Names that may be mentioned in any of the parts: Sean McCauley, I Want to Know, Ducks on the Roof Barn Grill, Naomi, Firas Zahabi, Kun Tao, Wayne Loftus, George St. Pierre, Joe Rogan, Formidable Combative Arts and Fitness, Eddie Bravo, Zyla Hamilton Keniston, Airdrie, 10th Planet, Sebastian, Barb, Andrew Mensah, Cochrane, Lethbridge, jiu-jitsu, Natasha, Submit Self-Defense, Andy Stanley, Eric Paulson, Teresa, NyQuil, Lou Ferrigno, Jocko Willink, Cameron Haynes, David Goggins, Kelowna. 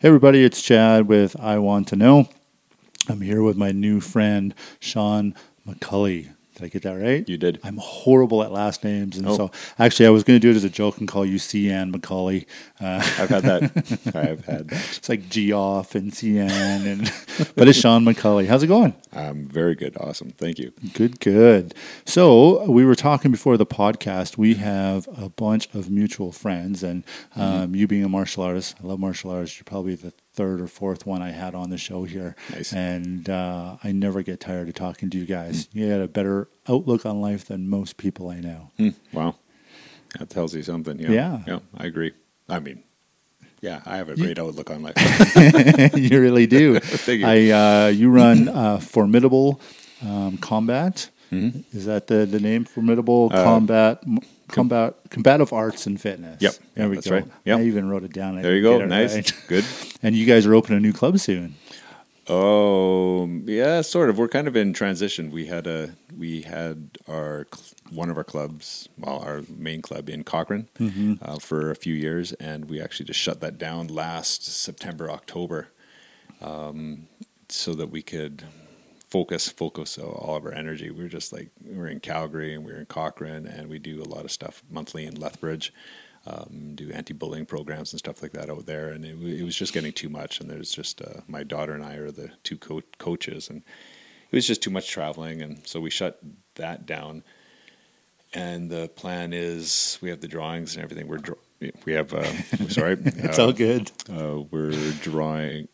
Hey everybody, it's Chad with I Want to Know. I'm here with my new friend, Sean McCauley. Did I get that right? You did. I'm horrible at last names. So actually I was going to do it as a joke and call you C.N. McCauley. I've had that. It's like G-Off and C.N. But it's Sean McCauley. How's it going? Very good. Awesome. Thank you. Good. So we were talking before the podcast. We have a bunch of mutual friends and you being a martial artist, I love martial arts. You're probably the third or fourth one I had on the show here. Nice. And I never get tired of talking to you guys. You had a better outlook on life than most people I know. Wow. That tells you something. Yeah, I agree. I mean, yeah, I have a great outlook on life. You really do. Thank you. You run Formidable Combat. Mm-hmm. Is that the name? Formidable Combat... Combative Arts and Fitness. Yep. There we go. Right. Yep. I even wrote it down. There you go. Nice. Right. Good. And you guys are opening a new club soon. Oh, yeah, sort of. We're kind of in transition. We had our main club in Cochrane for a few years, and we actually just shut that down last September, October, so that we could... Focus all of our energy. We're just like, we're in Calgary and we're in Cochrane, and we do a lot of stuff monthly in Lethbridge, do anti-bullying programs and stuff like that out there. And it was just getting too much. And there's just, my daughter and I are the two coaches, and it was just too much traveling. And so we shut that down. And the plan is we have the drawings and everything. It's all good.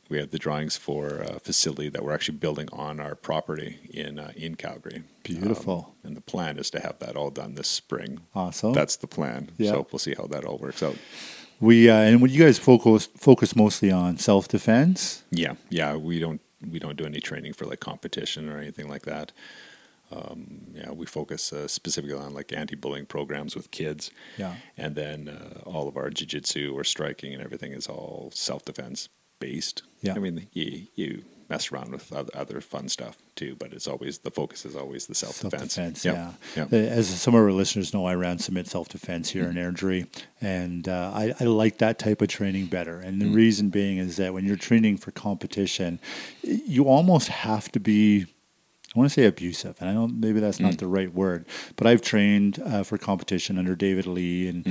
We have the drawings for a facility that we're actually building on our property in Calgary. Beautiful. And the plan is to have that all done this spring. Awesome. That's the plan. Yeah. So we'll see how that all works out. We and when you guys focus mostly on self-defense? Yeah. We don't do any training for like competition or anything like that. We focus specifically on like anti-bullying programs with kids. Yeah. And then all of our jiu-jitsu or striking and everything is all self-defense based. Yeah. I mean, you mess around with other fun stuff too, but the focus is always the self-defense. Yeah. As some of our listeners know, I ran Submit Self-Defense here in Airdrie, and I like that type of training better. And the reason being is that when you're training for competition, you almost have to be... I want to say abusive, and I don't. Maybe that's not the right word, but I've trained for competition under David Lee, and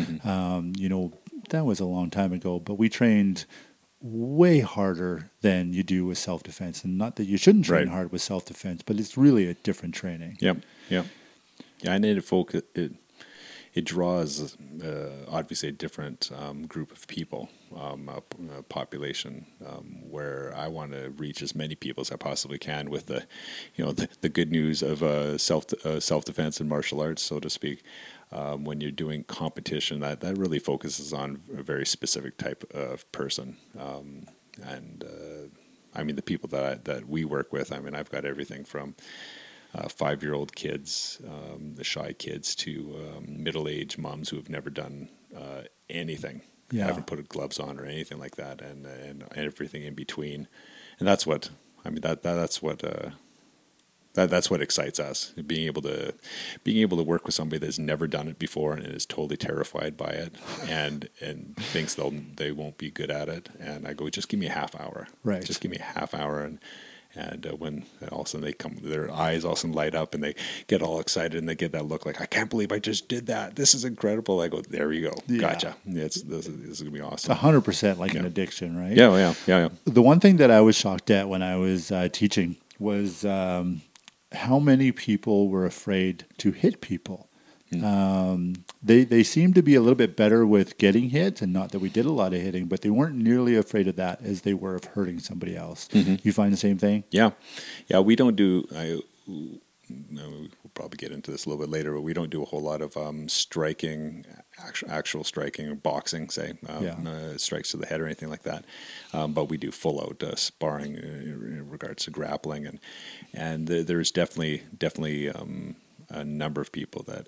that was a long time ago. But we trained way harder than you do with self-defense, and not that you shouldn't train hard with self-defense, but it's really a different training. Yep. And it focus. It draws obviously a different group of people, a population where I want to reach as many people as I possibly can with the good news of self-defense and martial arts, so to speak. When you're doing competition, that really focuses on a very specific type of person, I mean the people that we work with. I mean, I've got everything from 5-year-old kids, the shy kids, to middle-aged moms who have never done anything. Yeah. Haven't put gloves on or anything like that, and everything in between. And that's what I mean. That's what excites us. Being able to work with somebody that's never done it before and is totally terrified by it, and thinks they won't be good at it. And I go, just give me a half hour. Right. Just give me a half hour and. And when all of a sudden they come, their eyes all of a sudden light up and they get all excited and they get that look like, I can't believe I just did that. This is incredible. I go, there you go. Yeah. Gotcha. This is going to be awesome. It's 100% like an addiction, right? Yeah. The one thing that I was shocked at when I was teaching was how many people were afraid to hit people. They seemed to be a little bit better with getting hit, and not that we did a lot of hitting, but they weren't nearly afraid of that as they were of hurting somebody else. Mm-hmm. You find the same thing? Yeah. We don't do. We'll probably get into this a little bit later, but we don't do a whole lot of striking, actual striking or boxing, say strikes to the head or anything like that. But we do full out sparring in regards to grappling, and there's definitely. A number of people that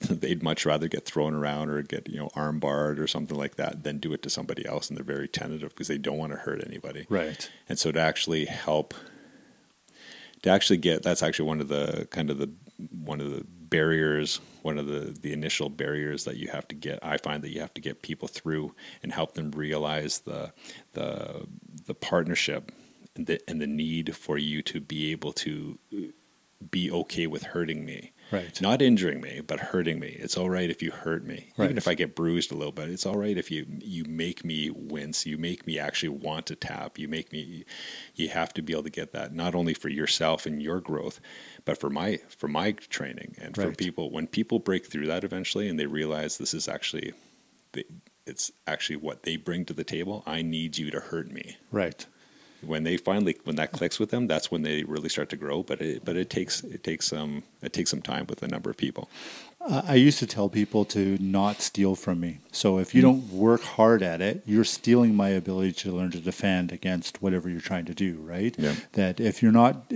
they'd much rather get thrown around or get arm barred or something like that than do it to somebody else, and they're very tentative because they don't want to hurt anybody. Right. And so to actually help, that's actually one of the barriers, one of the initial barriers that you have to get, I find that you have to get people through and help them realize the partnership and the need for you to be able to be okay with hurting me. Right. Not injuring me, but hurting me. It's all right if you hurt me. Right. Even if I get bruised a little bit, it's all right if you make me wince, you make me actually want to tap, you have to be able to get that, not only for yourself and your growth, but for my training and right. for people. When people break through that eventually and they realize this is actually, it's actually what they bring to the table, I need you to hurt me. Right. When that clicks with them, that's when they really start to grow. But it takes some time with a number of people. I used to tell people to not steal from me. So if you don't work hard at it, you're stealing my ability to learn to defend against whatever you're trying to do. Right? Yeah. That if you're not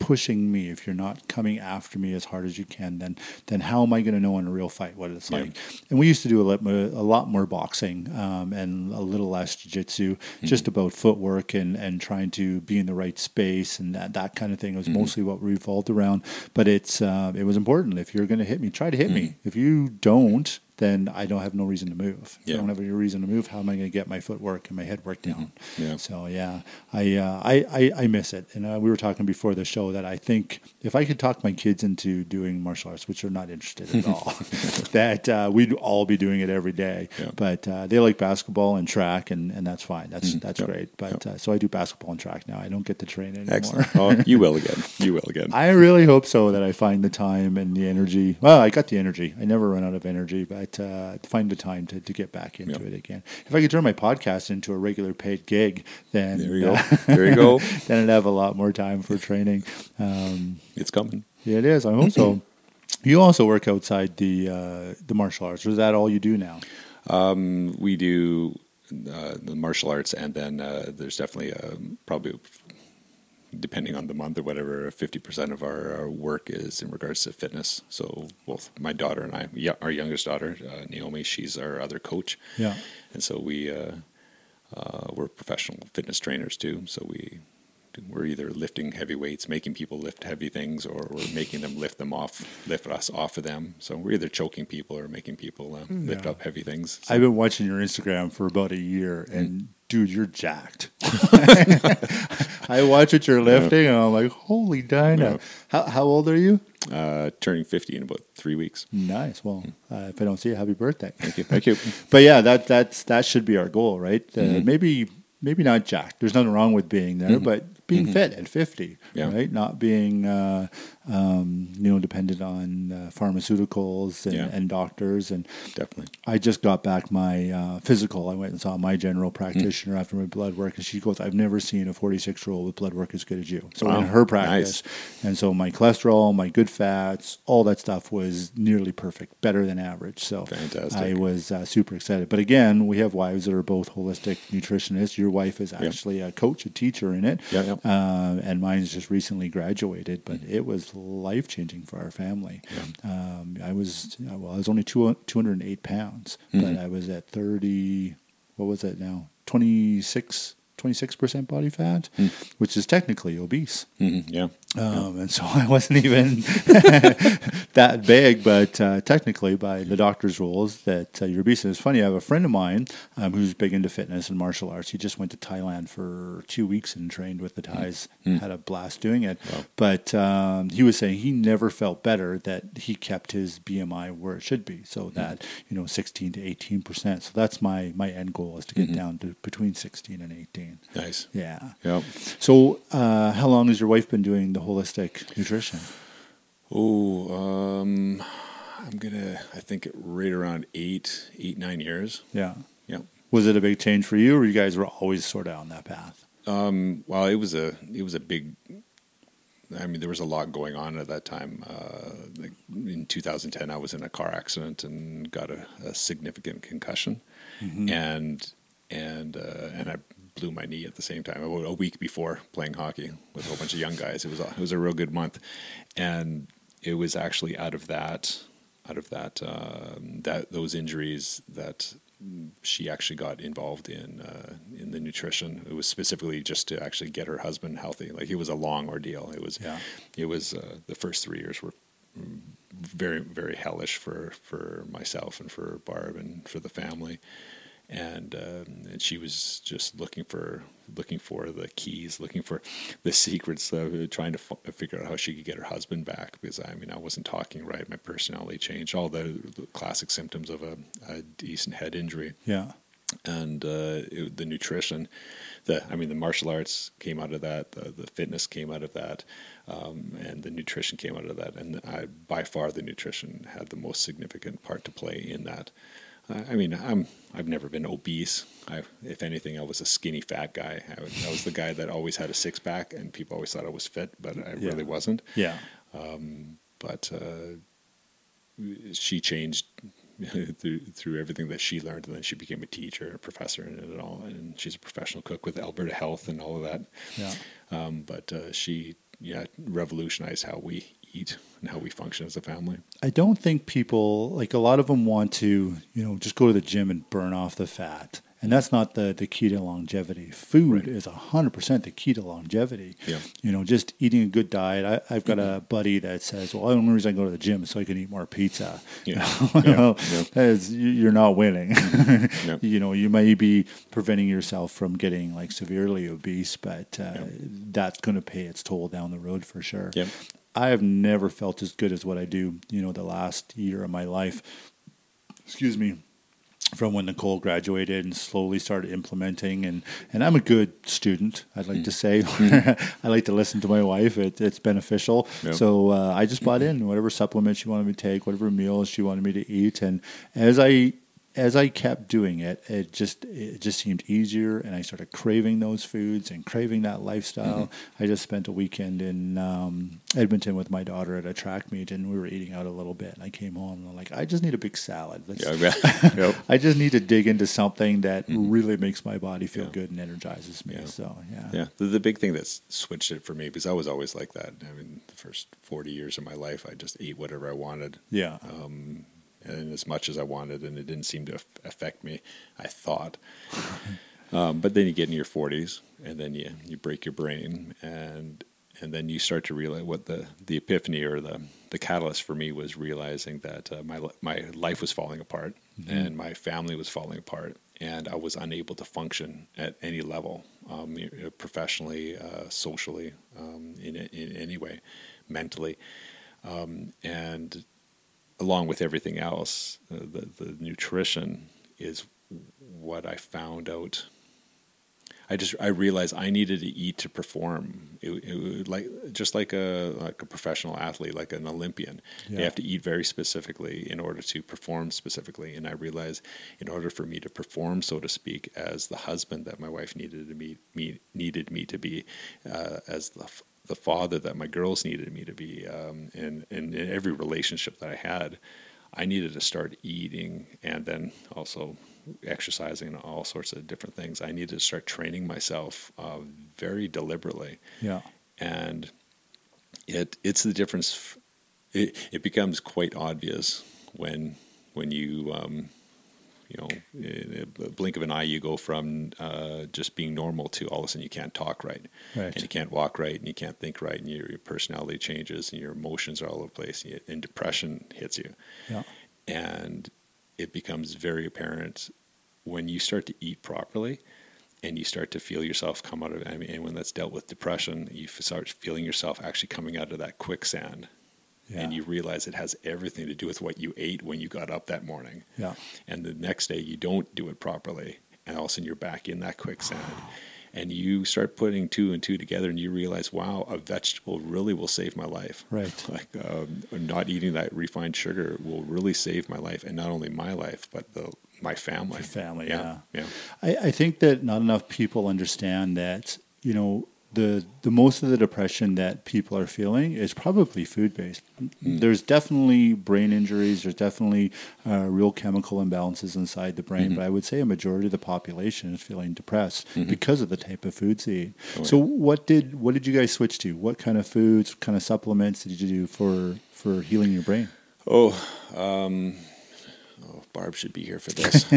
pushing me, if you're not coming after me as hard as you can, then how am I going to know in a real fight what it's like? And we used to do a lot more boxing and a little less jiu-jitsu, just about footwork and trying to be in the right space and that kind of thing. It was mostly what we revolved around, but it was important. If you're going to hit me, try to hit me. If you don't, then I don't have no reason to move. Yeah. If I don't have any reason to move, how am I going to get my footwork and my head work down? Yeah. So yeah, I miss it. And we were talking before the show that I think if I could talk my kids into doing martial arts, which are not interested at all, that we'd all be doing it every day. Yeah. But they like basketball and track, and that's fine. That's yep. great. But so I do basketball and track now. I don't get to train anymore. Excellent. Oh, you will again. I really hope so, that I find the time and the energy. Well, I got the energy. I never run out of energy, but find the time to get back into it again. If I could turn my podcast into a regular paid gig, then there you go. Then I'd have a lot more time for training. It's coming. Yeah, it is. I hope so. You also work outside the martial arts, or is that all you do now? We do the martial arts, and then there's definitely probably, depending on the month or whatever, 50% of our work is in regards to fitness. So both my daughter and I, our youngest daughter, Naomi, she's our other coach. Yeah. And so we're professional fitness trainers too. So we're either lifting heavy weights, making people lift heavy things, or we're making them lift us off of them. So we're either choking people or making people lift up heavy things. So. I've been watching your Instagram for about a year and dude, you're jacked. I watch what you're lifting, and I'm like, holy Dinah. Yeah. How old are you? Turning 50 in about 3 weeks. Nice. Well, if I don't see you, happy birthday. Thank you. Thank you. But yeah, that should be our goal, right? Maybe not jacked. There's nothing wrong with being there, but being fit at 50, right? Not being dependent on pharmaceuticals and doctors. And definitely, I just got back my physical. I went and saw my general practitioner after my blood work, and she goes, "I've never seen a 46-year-old with blood work as good as you." So in her practice, nice. And so my cholesterol, my good fats, all that stuff was nearly perfect, better than average. So fantastic. I was super excited. But again, we have wives that are both holistic nutritionists. Your wife is actually a coach, a teacher in it, and mine's just recently graduated. But it was life changing for our family. Yeah. I was only 208 pounds, but I was at 30. What was that now? 26% body fat, which is technically obese. Mm-hmm. Yeah. And so I wasn't even that big, but technically by the doctor's rules that you're obese. And it's funny, I have a friend of mine who's big into fitness and martial arts. He just went to Thailand for 2 weeks and trained with the Thais, had a blast doing it. Wow. But he was saying he never felt better, that he kept his BMI where it should be. So that, 16 to 18%. So that's my end goal, is to get down to between 16 and 18. Nice. Yeah. Yep. So how long has your wife been doing the holistic nutrition? I think right around 9 years. Yeah. Yeah. Was it a big change for you, or you guys were always sort of on that path? Well, it was a big, I mean, there was a lot going on at that time. Like in 2010, I was in a car accident and got a significant concussion, and I blew my knee at the same time, a week before, playing hockey with a whole bunch of young guys. It was a real good month, and it was actually out of that those injuries that she actually got involved in the nutrition. It was specifically just to actually get her husband healthy. Like, it was a long ordeal. It was the first 3 years were very, very hellish for myself and for Barb and for the family. And she was just looking for the keys, looking for the secrets of trying to figure out how she could get her husband back, because I wasn't talking right. My personality changed, all the classic symptoms of a decent head injury. Yeah. And the nutrition, the martial arts came out of that, the fitness came out of that, and the nutrition came out of that. And I, by far, the nutrition had the most significant part to play in that. I've never been obese. If anything, I was a skinny fat guy. I was the guy that always had a six pack, and people always thought I was fit, but I really wasn't. Yeah. But she changed through everything that she learned, and then she became a teacher, a professor, and it all. And she's a professional cook with Alberta Health and all of that. Yeah. But she revolutionized how we eat and how we function as a family. I don't think people, a lot of them want to, just go to the gym and burn off the fat. And that's not the key to longevity. Food is 100% the key to longevity. Yeah. Just eating a good diet. I've got a buddy that says, well, the only reason I go to the gym is so I can eat more pizza. Yeah. You're not winning. Yeah. You may be preventing yourself from getting severely obese, but that's going to pay its toll down the road for sure. Yeah. I have never felt as good as what I do, the last year of my life, excuse me, from when Nicole graduated and slowly started implementing. And I'm a good student, I'd like to say. I like to listen to my wife. It's beneficial. Yep. So I just bought in whatever supplements she wanted me to take, whatever meals she wanted me to eat. And as I kept doing it, it just seemed easier, and I started craving those foods and craving that lifestyle. Mm-hmm. I just spent a weekend in Edmonton with my daughter at a track meet, and we were eating out a little bit. And I came home and I'm like, I just need a big salad. Yep. I just need to dig into something that really makes my body feel good and energizes me. Yeah. So the big thing that's switched it for me, because I was always like that. The first 40 years of my life, I just ate whatever I wanted. Yeah. And as much as I wanted, and it didn't seem to affect me, I thought. But then you get in your 40s, and then you break your brain, and then you start to realize what the epiphany or the catalyst for me was, realizing that my life was falling apart, and my family was falling apart, and I was unable to function at any level, professionally, socially, in any way, mentally, and along with everything else, the nutrition is what I found out. I realized I needed to eat to perform. It like a professional athlete, like an Olympian, they have to eat very specifically in order to perform specifically. And I realized, in order for me to perform, so to speak, as the husband that my wife needed me to be, as the father that my girls needed me to be, and in every relationship that I had, I needed to start eating and then also exercising and all sorts of different things. I needed to start training myself very deliberately. Yeah. And it's the difference. It becomes quite obvious when you, in a blink of an eye, you go from just being normal to all of a sudden you can't talk right, and you can't walk right, and you can't think right, and your personality changes, and your emotions are all over the place, and depression hits you. Yeah. And it becomes very apparent when you start to eat properly, and you start to feel yourself come out of. And when that's dealt with depression, you start feeling yourself actually coming out of that quicksand. Yeah. And you realize it has everything to do with what you ate when you got up that morning. Yeah. And the next day you don't do it properly, and all of a sudden you're back in that quicksand. And you start putting two and two together, and you realize, wow, a vegetable really will save my life. Right. Not eating that refined sugar will really save my life, and not only my life, but my family. Your family, yeah. I think that not enough people understand that, the most of the depression that people are feeling is probably food-based. There's definitely brain injuries. There's definitely real chemical imbalances inside the brain. But I would say a majority of the population is feeling depressed because of the type of foods they eat. Oh, so what did you guys switch to? What kind of foods, what kind of supplements did you do for healing your brain? Barb should be here for this.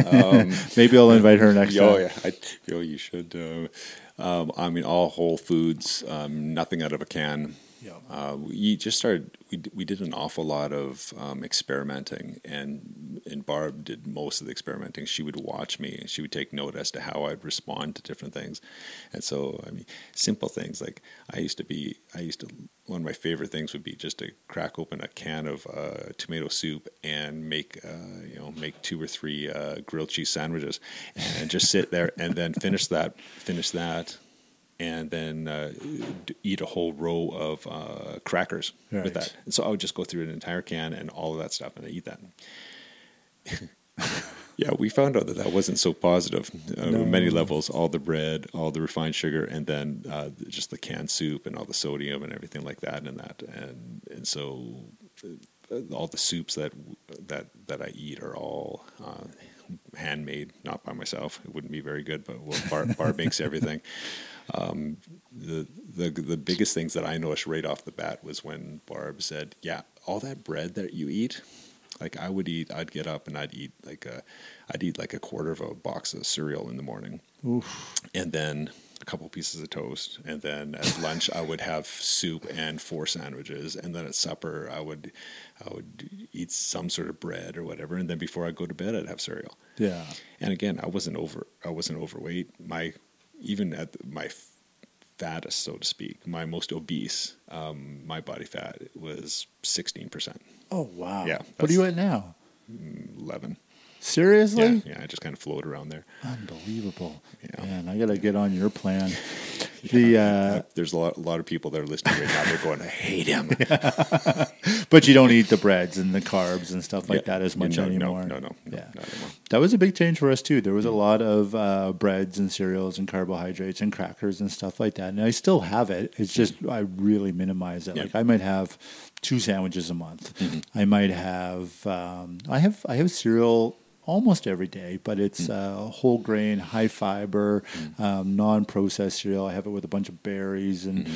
Maybe I'll invite her next time. Oh, yeah. You should. All whole foods, nothing out of a can. Yeah. We did an awful lot of experimenting, and Barb did most of the experimenting. She would watch me, and she would take note as to how I'd respond to different things. And so, I mean, simple things like one of my favorite things would be just to crack open a can of tomato soup and make 2 or 3 grilled cheese sandwiches, and just sit there and then finish that. And then eat a whole row of crackers with that. And so I would just go through an entire can and all of that stuff, and I'd eat that. Yeah, we found out that that wasn't so positive on many levels. All the bread, all the refined sugar, and then just the canned soup and all the sodium and everything like that. And so all the soups that I eat are all... handmade, not by myself. It wouldn't be very good, but Bar makes everything. The biggest things that I noticed right off the bat was when Barb said, "Yeah, all that bread that you eat, like I'd get up and I'd eat like a quarter of a box of cereal in the morning, oof, and then a couple pieces of toast, and then at lunch I would have soup and 4 sandwiches, and then at supper I would eat some sort of bread or whatever, and then before I go to bed I'd have cereal." Yeah. And again, I wasn't overweight. My fattest, so to speak, my most obese, my body fat was 16%. Oh wow. Yeah. What are you at now? 11. Seriously? Yeah, I just kind of float around there. Unbelievable. Yeah. Man, I got to get on your plan. There's a lot of people that are listening right now. They're going, I hate him. But you don't eat the breads and the carbs and stuff like that as much anymore. No, not anymore. That was a big change for us, too. There was a lot of breads and cereals and carbohydrates and crackers and stuff like that. And I still have it. It's just I really minimize it. Yeah. Like I might have 2 sandwiches a month. Mm-hmm. I might have I have cereal almost every day, but it's whole grain, high fiber, non-processed cereal. I have it with a bunch of berries and,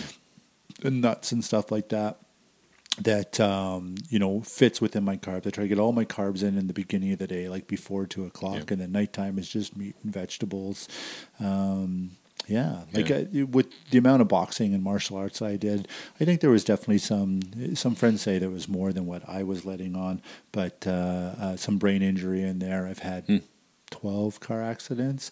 and nuts and stuff like that that fits within my carbs. I try to get all my carbs in the beginning of the day, like before 2:00, and then nighttime is just meat and vegetables. With the amount of boxing and martial arts I did, I think there was definitely some friends say there was more than what I was letting on, but some brain injury in there. I've had 12 car accidents,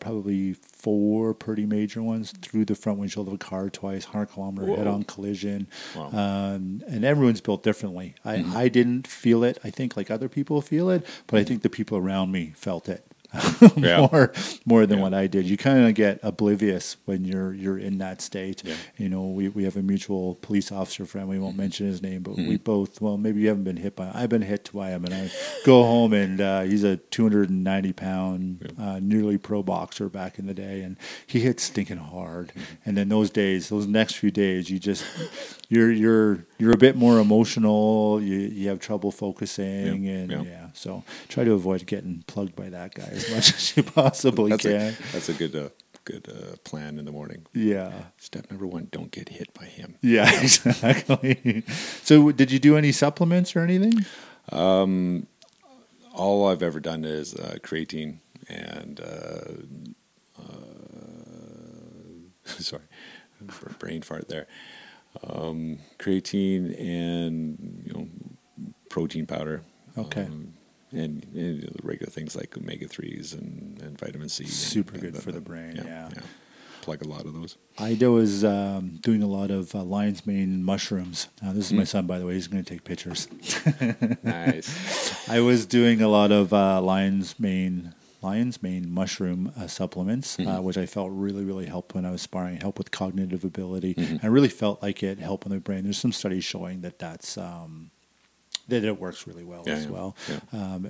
probably 4 pretty major ones, through the front windshield of a car twice, 100-kilometer head-on collision. Wow. And everyone's built differently. I didn't feel it, I think, like other people feel it, but I think the people around me felt it. more than what I did. You kind of get oblivious when you're in that state. Yeah. You know, we have a mutual police officer friend. We won't mention his name, but we both, well, maybe you haven't been hit by him. I've been hit by him, and I go home, and he's a 290-pound nearly pro boxer back in the day, and he hits stinking hard. And then those next few days, you just you're a bit more emotional. You have trouble focusing, so try to avoid getting plugged by that guy as much as you possibly can. That's a good plan in the morning. Yeah. Step number 1, don't get hit by him. Yeah, exactly. So did you do any supplements or anything? All I've ever done is creatine and sorry, brain fart there. Creatine and protein powder. Okay. And the regular things like omega-3s and vitamin C. Super and good for the brain, yeah. Plug a lot of those. I was doing a lot of lion's mane mushrooms. This is my son, by the way. He's going to take pictures. Nice. I was doing a lot of lion's mane mushroom supplements, which I felt really, really helped when I was sparring. It helped with cognitive ability. I really felt like it helped on the brain. There's some studies showing that it works really well well. Yeah.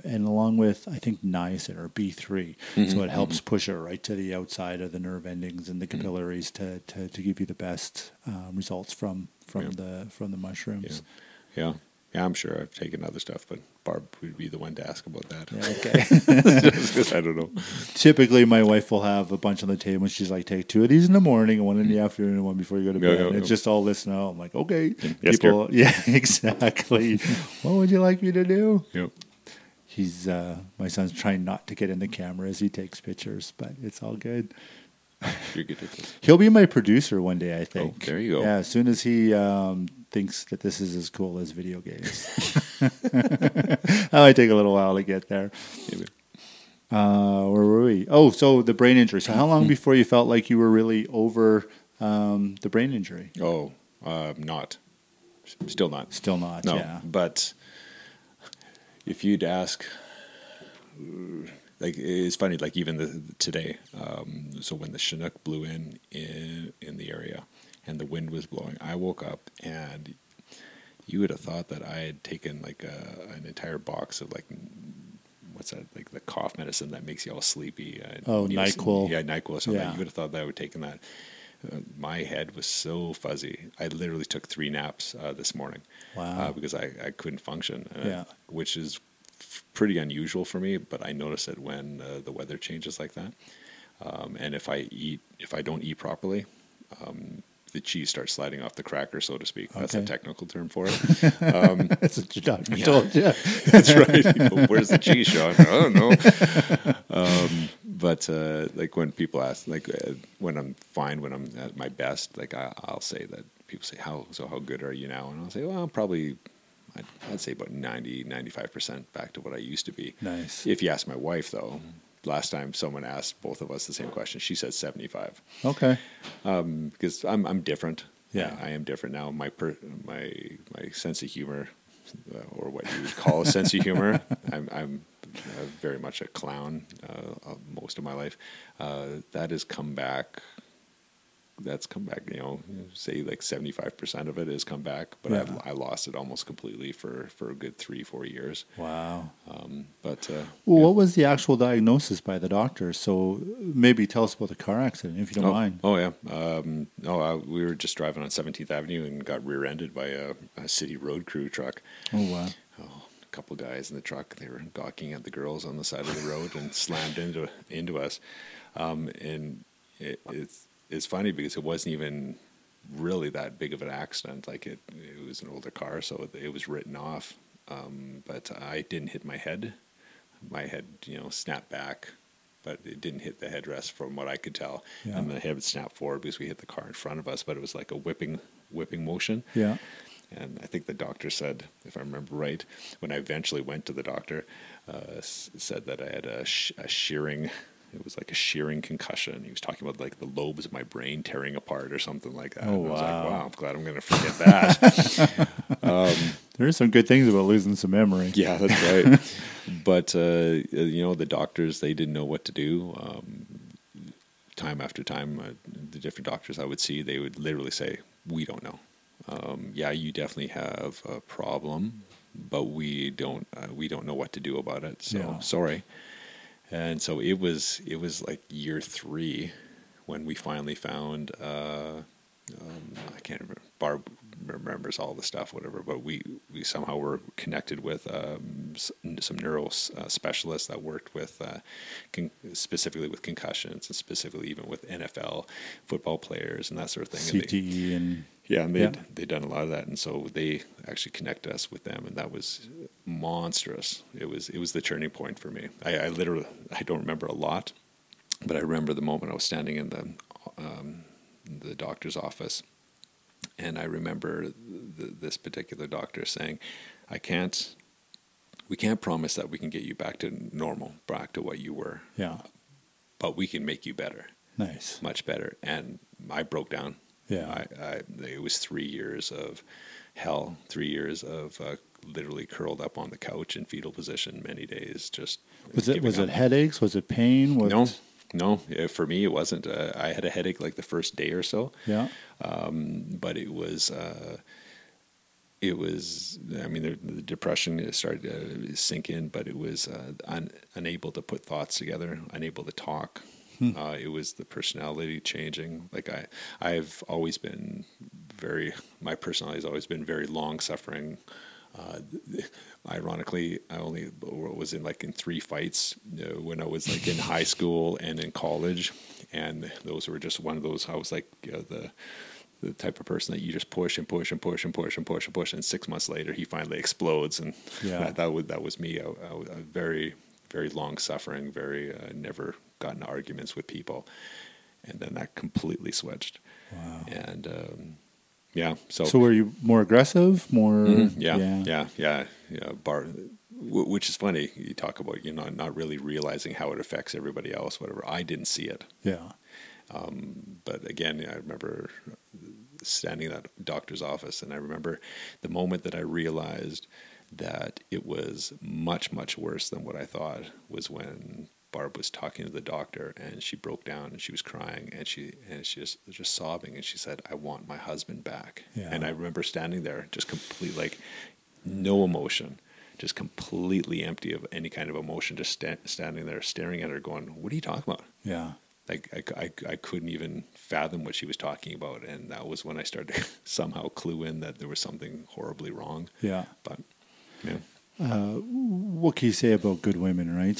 And along with, I think, niacin or B3. So it helps push it right to the outside of the nerve endings and the capillaries to give you the best results from the mushrooms. Yeah. Yeah, I'm sure I've taken other stuff, but Barb would be the one to ask about that. Yeah, okay. Just, I don't know. Typically, my wife will have a bunch on the table, and she's like, take 2 of these in the morning, and 1 in the afternoon, and 1 before you go to bed. And it's just all this now. I'm like, okay. Yes, people. Yeah, exactly. What would you like me to do? Yep. My son's trying not to get in the camera as he takes pictures, but it's all good. You're ridiculous. He'll be my producer one day, I think. Oh, there you go. Yeah, as soon as he thinks that this is as cool as video games. That might take a little while to get there. Maybe. Where were we? Oh, so the brain injury. So how long before you felt like you were really over the brain injury? Oh, not. Still not. Still not, no, yeah. But if you'd ask... Like, it's funny, like, even today, so when the Chinook blew in the area and the wind was blowing, I woke up and you would have thought that I had taken, like, an entire box of, like, what's that, like, the cough medicine that makes you all sleepy. NyQuil. Yeah, NyQuil or something. Yeah. You would have thought that I would have taken that. My head was so fuzzy. I literally took 3 naps this morning. Wow. Because I couldn't function, yeah. Which is pretty unusual for me, but I notice it when the weather changes like that. And if I don't eat properly, the cheese starts sliding off the cracker, so to speak. Okay. That's a technical term for it. That's what your doctor told you. That's right. But where's the cheese, Sean? I don't know. Like when people ask, like when I'm fine, when I'm at my best, like I'll say that people say, how good are you now? And I'll say, well, I'm probably... I'd say about 90, 95% back to what I used to be. Nice. If you ask my wife, though, last time someone asked both of us the same question, she said 75. Okay. Because I'm different. Yeah. I am different now. My sense of humor, or what you would call a sense of humor, I'm very much a clown most of my life. That has come back. That's come back, you know, say like 75% of it has come back, but yeah. I lost it almost completely for a good 3-4 years. Wow. Well, yeah. What was the actual diagnosis by the doctor? So maybe tell us about the car accident, if you don't mind. Oh, yeah. We were just driving on 17th Avenue and got rear-ended by a city road crew truck. Oh, wow. Oh, a couple guys in the truck, they were gawking at the girls on the side of the road and slammed into us. And it's funny because it wasn't even really that big of an accident. Like it was an older car, so it was written off. But I didn't hit my head. My head, snapped back, but it didn't hit the headrest from what I could tell. Yeah. And the head snapped forward because we hit the car in front of us, but it was like a whipping motion. Yeah. And I think the doctor said, if I remember right, when I eventually went to the doctor, said that I had a shearing... It was like a shearing concussion. He was talking about like the lobes of my brain tearing apart or something like that. Oh, and I was like, wow, I'm glad I'm going to forget that. There are some good things about losing some memory. Yeah, that's right. But, the doctors, they didn't know what to do. Time after time, the different doctors I would see, they would literally say, we don't know. Yeah, you definitely have a problem, but we don't know what to do about it. So sorry. And so it was like year 3 when we finally found, I can't remember, Barb remembers all the stuff, whatever, but we somehow were connected with some neuro specialists that worked with, specifically with concussions and specifically even with NFL football players and that sort of thing. CTE and... Yeah, and they'd done a lot of that, and so they actually connected us with them, and that was monstrous. It was the turning point for me. I don't remember a lot, but I remember the moment I was standing in the doctor's office, and I remember this particular doctor saying, we can't promise that we can get you back to normal, back to what you were. Yeah, but we can make you better. Nice, much better. And I broke down. Yeah, it was 3 years of hell, 3 years of literally curled up on the couch in fetal position many days. Just was it headaches? Was it pain? No, for me it wasn't. I had a headache like the first day or so. Yeah, but it was. I mean, the depression started to sink in, but it was unable to put thoughts together, unable to talk. It was the personality changing. Like I've always been my personality has always been very long suffering. Ironically, I only was in 3 fights when I was like in high school and in college. And those were just one of those, I was like the type of person that you just push and push and push and push and push and push. And 6 months later, he finally explodes. And that was me. I was very, very long suffering, very, never got in arguments with people. And then that completely switched. Wow. And yeah. So were you more aggressive? More? Mm-hmm. Yeah. Which is funny. You talk about, you know, not really realizing how it affects everybody else, whatever. I didn't see it. Yeah. But again, I remember standing in that doctor's office, and I remember the moment that I realized that it was much, much worse than what I thought was when Barb was talking to the doctor, and she broke down and she was crying, and she was just sobbing, and she said, "I want my husband back." Yeah. And I remember standing there, just completely, like, no emotion, just completely empty of any kind of emotion, just standing there staring at her going, "What are you talking about?" Yeah. Like I couldn't even fathom what she was talking about. And that was when I started to somehow clue in that there was something horribly wrong. Yeah. But yeah. What can you say about good women, right?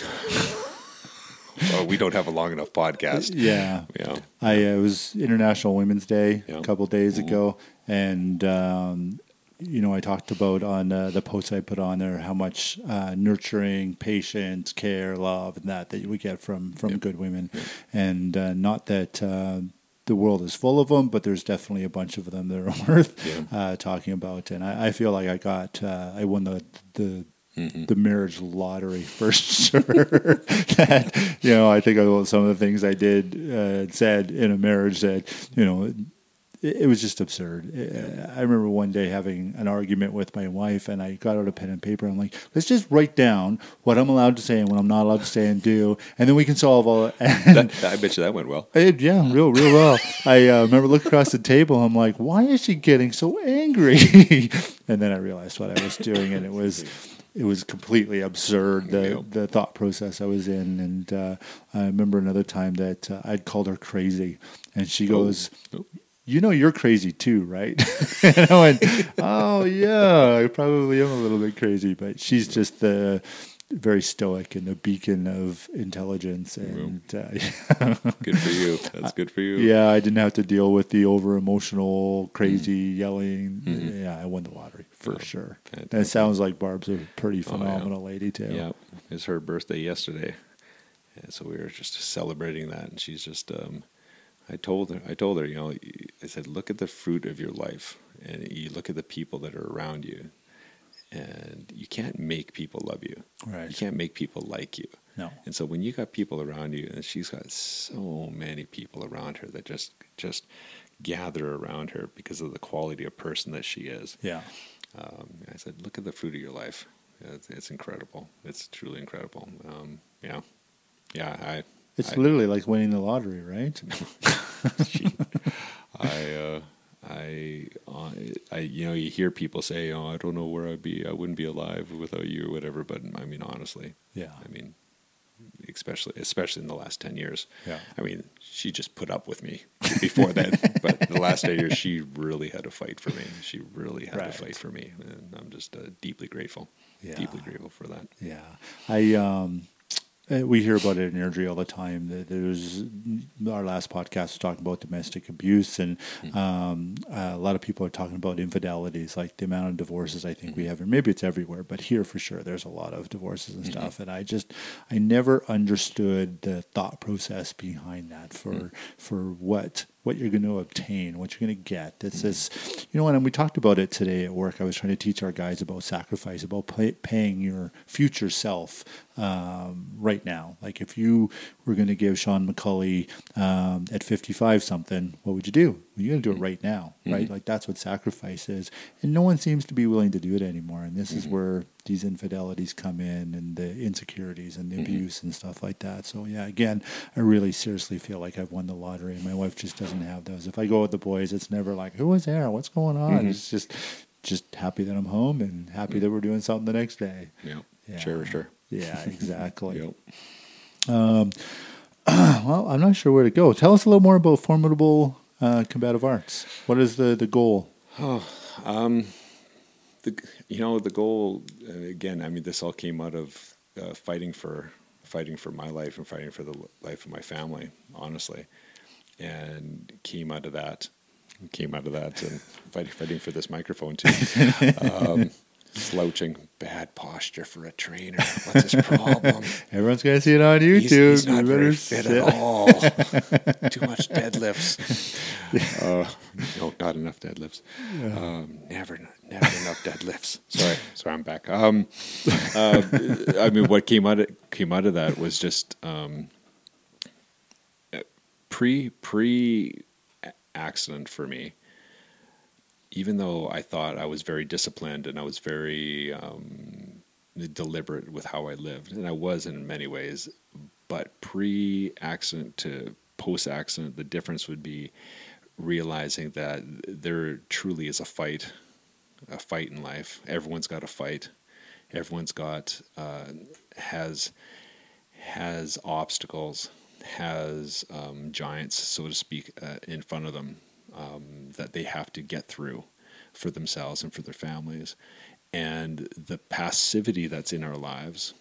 Well, we don't have a long enough podcast. Yeah. Yeah. It was International Women's Day a couple of days ago. And, you know, I talked about on the post I put on there how much nurturing, patience, care, love, and that we get from good women. Yep. And not that the world is full of them, but there's definitely a bunch of them that are worth talking about. And I feel like I won the Mm-hmm. the marriage lottery for sure. That, you know, I think about some of the things I did and said in a marriage that, you know, it was just absurd. Yeah. I remember one day having an argument with my wife, and I got out a pen and paper. And I'm like, let's just write down what I'm allowed to say and what I'm not allowed to say and do, and then we can solve all that. And I bet you that went well. Real well. I remember looking across the table. I'm like, why is she getting so angry? And then I realized what I was doing, and it was completely absurd, the thought process I was in. And I remember another time that I'd called her crazy, and she goes, "You know you're crazy too, right?" And I went, "Oh yeah, I probably am a little bit crazy," but she's just the very stoic and a beacon of intelligence. And good for you. That's good for you. Yeah, I didn't have to deal with the over-emotional, crazy yelling. Mm-hmm. Yeah, I won the lottery for sure. Fantastic. And it sounds like Barb's a pretty phenomenal lady too. Yeah, it's her birthday yesterday, and so we were just celebrating that. And she's just, I told her, you know, I said, look at the fruit of your life, and you look at the people that are around you. And you can't make people love you. Right. You can't make people like you. No. And so when you got people around you, and she's got so many people around her that just gather around her because of the quality of person that she is. Yeah. I said, look at the fruit of your life. It's incredible. It's truly incredible. Yeah. Yeah. It's literally like winning the lottery, right? I you know, you hear people say, "Oh, I don't know where I'd be. I wouldn't be alive without you," or whatever. But I mean, honestly, yeah. I mean, especially in the last 10 years. Yeah. I mean, she just put up with me before that, but the last 8 years, she really had a fight for me. She really had a fight for me, and I'm just deeply grateful. Yeah. Deeply grateful for that. Yeah. We hear about it in Airdrie all the time. There's our last podcast was talking about domestic abuse, and a lot of people are talking about infidelities, like the amount of divorces I think we have, and maybe it's everywhere, but here for sure, there's a lot of divorces and stuff. And I never understood the thought process behind that for what you're going to obtain, what you're going to get. It's this, you know, and we talked about it today at work. I was trying to teach our guys about sacrifice, about paying your future self right now. Like if you were going to give Sean McCauley at 55 something, what would you do? You're going to do it right now, right? Like that's what sacrifice is. And no one seems to be willing to do it anymore. And this is where these infidelities come in, and the insecurities and the abuse and stuff like that. So yeah, again, I really seriously feel like I've won the lottery, and my wife just doesn't have those. If I go with the boys, it's never like, who was there? What's going on? It's just happy that I'm home and happy that we're doing something the next day. Yep. Yeah. Sure. Yeah, exactly. Yep. Well, I'm not sure where to go. Tell us a little more about Formidable Combative Arts. What is the goal? Oh, the goal, again, I mean, this all came out of fighting for my life and fighting for the life of my family, honestly, and came out of that and fighting for this microphone too. Slouching, bad posture for a trainer. What's his problem? Everyone's gonna see it on YouTube. He's not very fit at all. Too much deadlifts. No, not enough deadlifts. Yeah. Never enough deadlifts. Sorry, I'm back. I mean, what came out of that was just pre accident for me. Even though I thought I was very disciplined and I was very deliberate with how I lived, and I was in many ways, but pre-accident to post-accident, the difference would be realizing that there truly is a fight in life. Everyone's got a fight. Everyone's got has obstacles, has giants, so to speak, in front of them. That they have to get through for themselves and for their families. And the passivity that's in our lives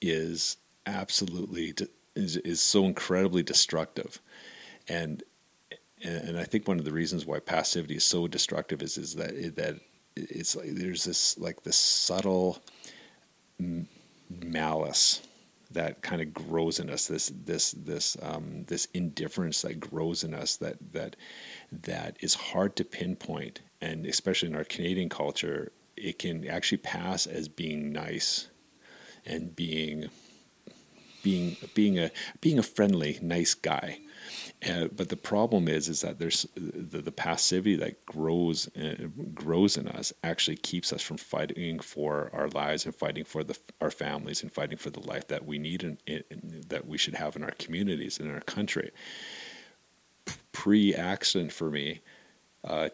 is absolutely is so incredibly destructive. And I think one of the reasons why passivity is so destructive is that it's like there's this subtle malice that kind of grows in us, this indifference that grows in us that is hard to pinpoint. And especially in our Canadian culture, it can actually pass as being nice and being a friendly, nice guy. But the problem is that there's the passivity that grows in us actually keeps us from fighting for our lives and fighting for our families and fighting for the life that we need and that we should have in our communities and in our country. Pre-accident for me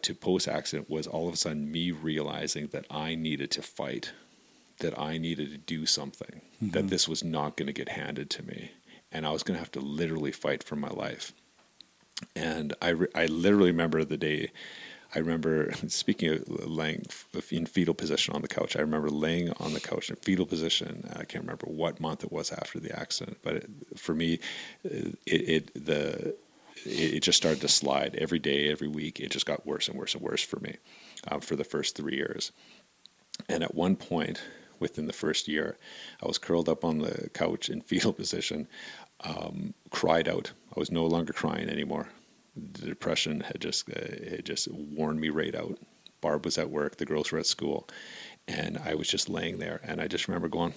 to post-accident was all of a sudden me realizing that I needed to fight, that I needed to do something, mm-hmm. that this was not going to get handed to me. And I was going to have to literally fight for my life. And I literally remember the day, speaking of laying in fetal position on the couch, I remember laying on the couch in fetal position. I can't remember what month it was after the accident, but for me, it just started to slide every day, every week. It just got worse and worse and worse for me for the first 3 years. And at one point within the first year, I was curled up on the couch in fetal position, cried out. I was no longer crying anymore. The depression had just worn me right out. Barb was at work, the girls were at school, and I was just laying there. And I just remember going,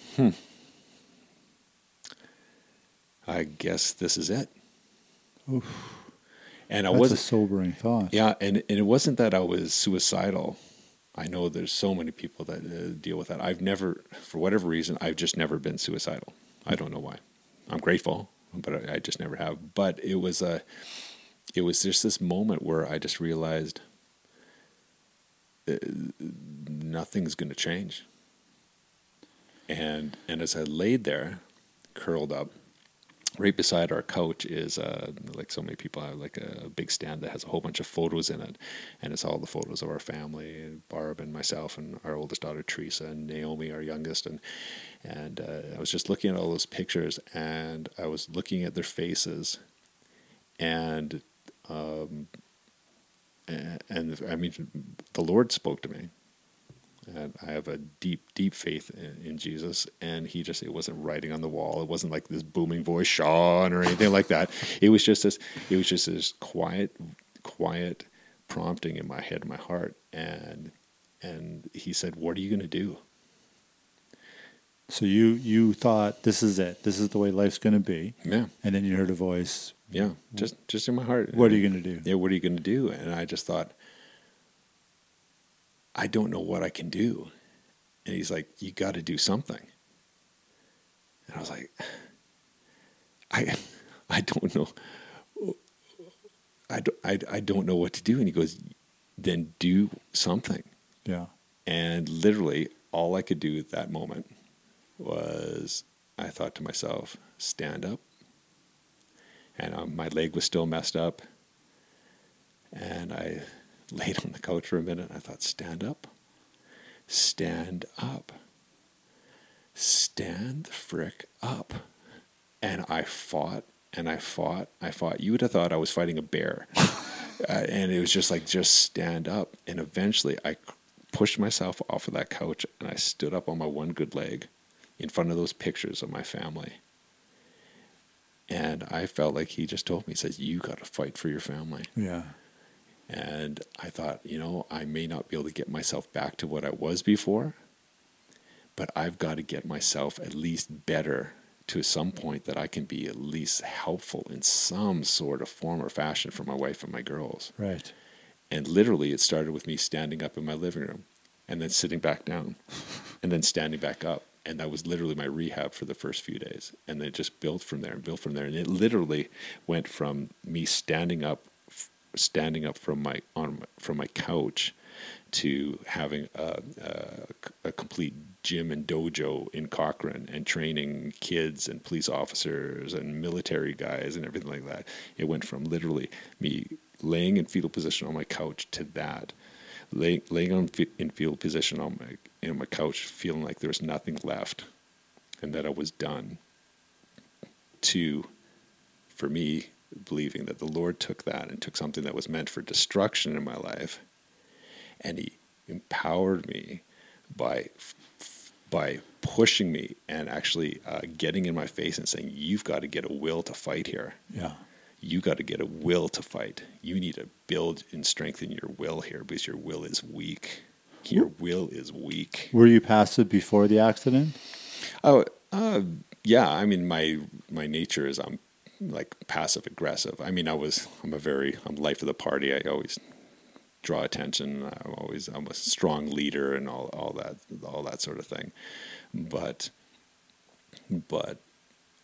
I guess this is it. Oof. And that's a sobering thought. Yeah, and it wasn't that I was suicidal. I know there's so many people that deal with that. I've never, for whatever reason, I've just never been suicidal. I don't know why. I'm grateful, but I just never have. But it was just this moment where I just realized nothing's going to change. And as I laid there, curled up, right beside our couch is, like so many people have, like a big stand that has a whole bunch of photos in it. And it's all the photos of our family, and Barb and myself and our oldest daughter, Teresa, and Naomi, our youngest. And I was just looking at all those pictures, and I was looking at their faces. And I mean, the Lord spoke to me. And I have a deep, deep faith in Jesus. And he just, it wasn't writing on the wall. It wasn't like this booming voice, Sean, or anything like that. It was just this quiet prompting in my head, in my heart. And he said, what are you going to do? So you thought, this is it. This is the way life's going to be. Yeah. And then you heard a voice. Yeah. Just in my heart. What are you going to do? Yeah. What are you going to do? And I just thought, I don't know what I can do. And he's like, you got to do something. And I was like, I don't know. I don't know what to do. And he goes, then do something. Yeah. And literally all I could do at that moment was, I thought to myself, stand up. And my leg was still messed up. And I laid on the couch for a minute, and I thought, stand the frick up. And I fought. You would have thought I was fighting a bear. And it was just stand up. And eventually I pushed myself off of that couch and I stood up on my one good leg in front of those pictures of my family. And I felt like he just told me, he says, you got to fight for your family. Yeah. And I thought, you know, I may not be able to get myself back to what I was before, but I've got to get myself at least better to some point that I can be at least helpful in some sort of form or fashion for my wife and my girls. Right. And literally it started with me standing up in my living room and then sitting back down and then standing back up. And that was literally my rehab for the first few days. And then it just built from there. And it literally went from me standing up from my couch to having a complete gym and dojo in Cochrane and training kids and police officers and military guys and everything like that. It went from literally me laying in fetal position on my couch to that. Laying in fetal position on my couch, feeling like there was nothing left and that I was done, to, for me, believing that the Lord took that and took something that was meant for destruction in my life, and he empowered me by pushing me and actually getting in my face and saying, you've got to get a will to fight here. Yeah. You got to get a will to fight. You need to build and strengthen your will here because your will is weak. Your will is weak. Were you passive before the accident? Oh, yeah. I mean, my nature is I'm like passive aggressive. I mean, I'm life of the party. I always draw attention. I'm a strong leader and all that sort of thing. But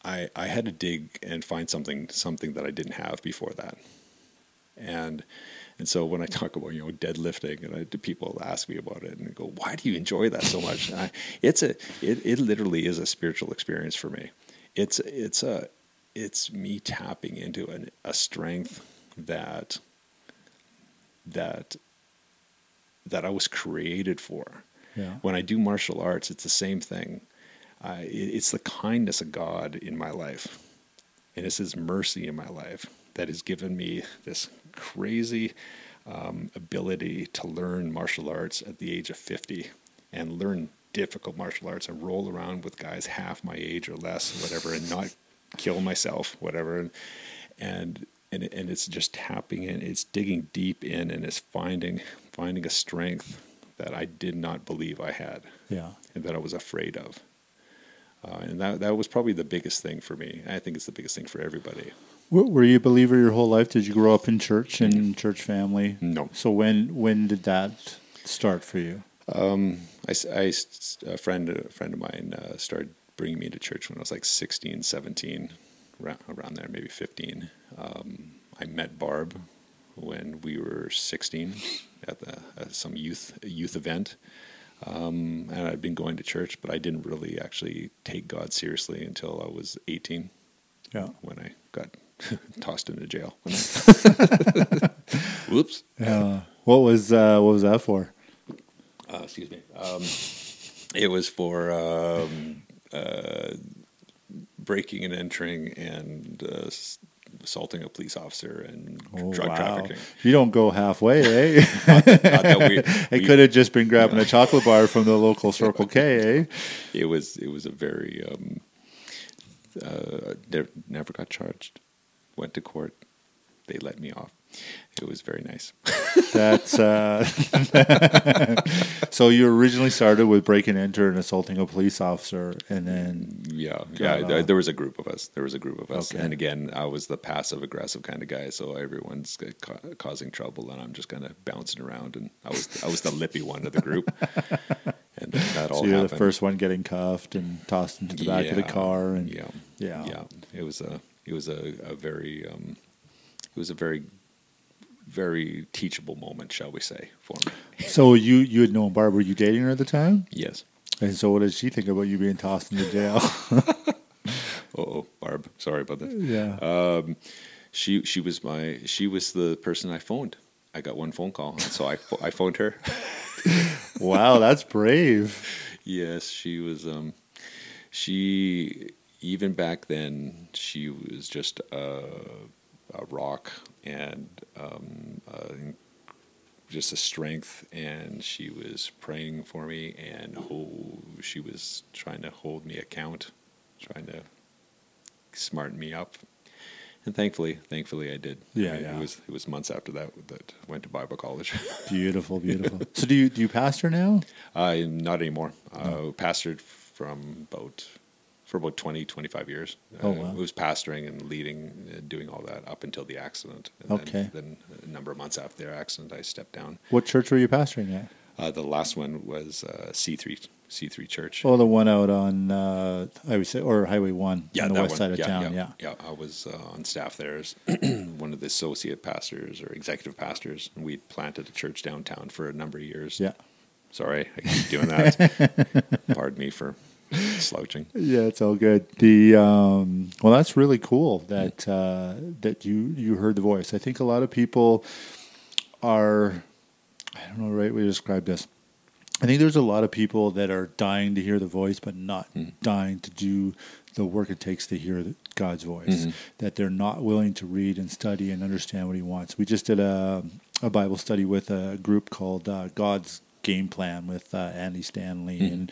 I had to dig and find something that I didn't have before that. And so when I talk about, you know, deadlifting, and people ask me about it and they go, why do you enjoy that so much? And it literally is a spiritual experience for me. It's me tapping into a strength that I was created for. Yeah. When I do martial arts, it's the same thing. It's the kindness of God in my life, and it's his mercy in my life that has given me this crazy ability to learn martial arts at the age of 50 and learn difficult martial arts and roll around with guys half my age or less, whatever, and not kill myself, whatever. And it's just tapping in, it's digging deep in, and it's finding a strength that I did not believe I had, yeah, and that I was afraid of. And that was probably the biggest thing for me. I think it's the biggest thing for everybody. Were you a believer your whole life? Did you grow up in church and church family? No. So when did that start for you? A friend of mine started bringing me to church when I was like 16, 17, around there, maybe 15. I met Barb when we were 16 at some youth event. And I'd been going to church, but I didn't really actually take God seriously until I was 18. Yeah. When I got tossed into jail. Whoops. What was that for? Excuse me. It was for breaking and entering and assaulting a police officer and drug trafficking. You don't go halfway, eh? not that weird. It could have just been grabbing a chocolate bar from the local Circle K, eh? It was a very, never got charged. Went to court. They let me off. It was very nice. That's, so you originally started with break and enter and assaulting a police officer, and then... Yeah, there was a group of us. Okay. And again, I was the passive-aggressive kind of guy, so everyone's causing trouble, and I'm just kind of bouncing around, and I was the lippy one of the group. And that all happened. So you're the first one getting cuffed and tossed into the back of the car. And, yeah. It was a very teachable moment, shall we say, for me. So you had known Barb. Were you dating her at the time? Yes. And so what did she think about you being tossed into jail? Uh-oh, Barb. Sorry about that. Yeah. She was the person I phoned. I got one phone call, and so I phoned her. Wow, that's brave. Yes, she was. Even back then, she was just a rock and just a strength, and she was praying for me, and she was trying to hold me account, trying to smarten me up. And thankfully I did. Yeah, yeah. It was months after that I went to Bible college. Beautiful, beautiful. So do you pastor now? Not anymore. No. Pastored for about 20, 25 years. Oh, wow. I was pastoring and leading and doing all that up until the accident. And okay. Then a number of months after the accident, I stepped down. What church were you pastoring at? The last one was C3 Church. Oh, the one out on Highway 1 on the west side of town. Yeah, I was on staff there as one of the associate pastors or executive pastors. And we planted a church downtown for a number of years. Yeah. Sorry, I keep doing that. Pardon me for slouching. Yeah, it's all good. The well, that's really cool that that you heard the voice. I think a lot of people are... I don't know the right way to describe this. I think there's a lot of people that are dying to hear the voice, but not dying to do the work it takes to hear God's voice, that they're not willing to read and study and understand what he wants. We just did a Bible study with a group called God's Game Plan with Andy Stanley, and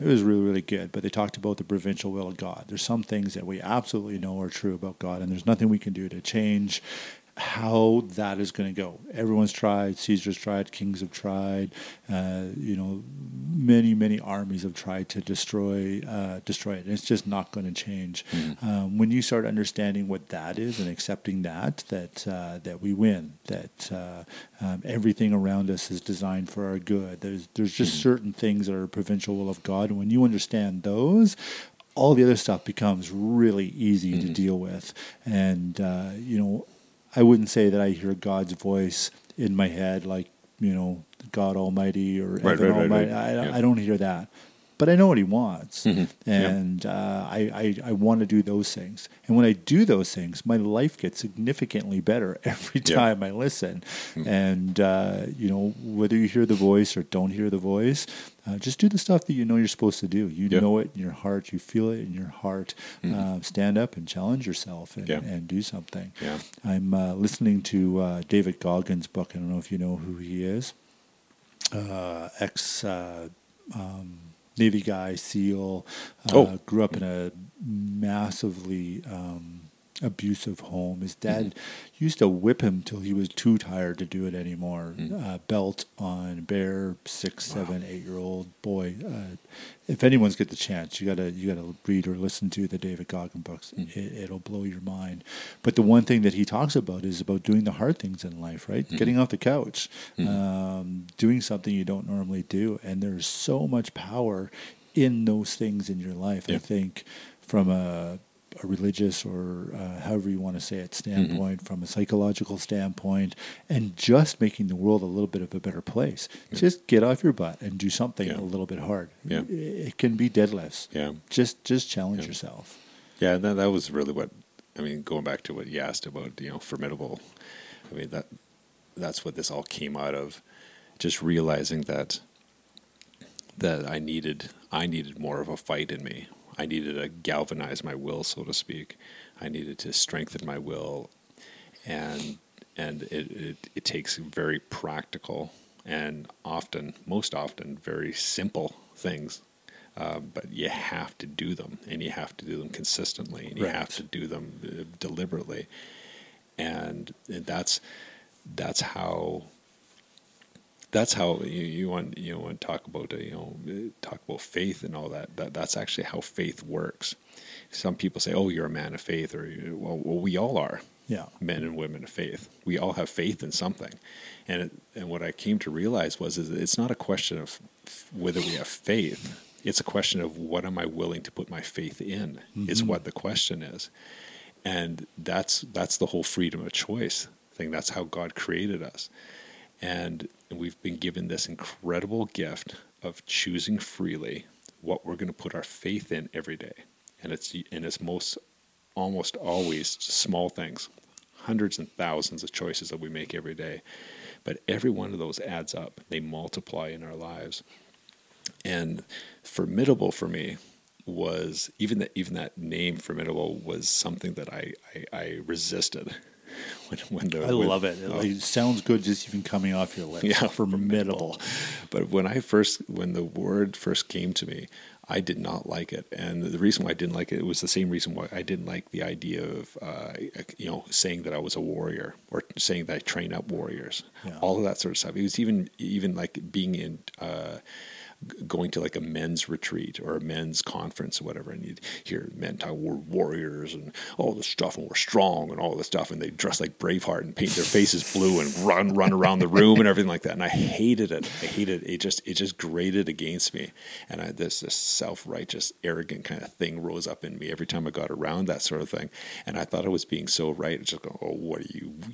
it was really, really good. But they talked about the providential will of God. There's some things that we absolutely know are true about God, and there's nothing we can do to change how that is going to go. Everyone's tried. Caesar's tried. Kings have tried. Many, many armies have tried to destroy it. And it's just not going to change. When you start understanding what that is and accepting that we win, that everything around us is designed for our good. There's just certain things that are providential will of God. And when you understand those, all the other stuff becomes really easy to deal with. And, I wouldn't say that I hear God's voice in my head, like, God Almighty or Evan Almighty. Right. I don't hear that. But I know what he wants. And I want to do those things. And when I do those things, my life gets significantly better every time I listen. And, whether you hear the voice or don't hear the voice, just do the stuff that you know you're supposed to do. You know it in your heart. You feel it in your heart. Stand up and challenge yourself and do something. Yeah. I'm listening to David Goggins' book. I don't know if you know who he is. Navy guy, SEAL, grew up in a massively abusive home. His dad used to whip him till he was too tired to do it anymore. Belt on bare 6, 7, 8-year-old boy. If anyone's get the chance, you gotta read or listen to the David Goggins books. It'll blow your mind. But the one thing that he talks about is about doing the hard things in life, right? Getting off the couch, doing something you don't normally do, and there's so much power in those things in your life. I think from a religious or however you want to say it standpoint, from a psychological standpoint, and just making the world a little bit of a better place. Just get off your butt and do something a little bit hard. It can be deadlifts. Just challenge yourself. That was really what I mean, going back to what you asked about, formidable. I mean, that's what this all came out of, just realizing that I needed more of a fight in me. I needed to galvanize my will, so to speak. I needed to strengthen my will, and it takes very practical and most often, very simple things. But you have to do them, and you have to do them consistently, and you have to do them deliberately, and that's how you want to talk about faith and all that. That's actually how faith works. Some people say, "Oh, you're a man of faith," or well, we all are. Yeah, men and women of faith. We all have faith in something. And what I came to realize was it's not a question of whether we have faith. It's a question of what am I willing to put my faith in. Is what the question is, and that's the whole freedom of choice thing. That's how God created us. And we've been given this incredible gift of choosing freely what we're going to put our faith in every day. And it's almost always small things, hundreds and thousands of choices that we make every day. But every one of those adds up. They multiply in our lives. And formidable for me was, even that name formidable was something that I resisted. When I love it. It sounds good just even coming off your lips. Yeah, formidable. But when the word first came to me, I did not like it. And the reason why I didn't like it was the same reason why I didn't like the idea of, saying that I was a warrior or saying that I train up warriors, all of that sort of stuff. It was even like being in, going to like a men's retreat or a men's conference or whatever, and you'd hear men talk, we're warriors and all this stuff, and we're strong and all this stuff, and they dress like Braveheart and paint their faces blue and run around the room and everything like that. And I hated it. It just grated against me. And this self-righteous, arrogant kind of thing rose up in me every time I got around that sort of thing. And I thought I was being so right. It's just going, oh,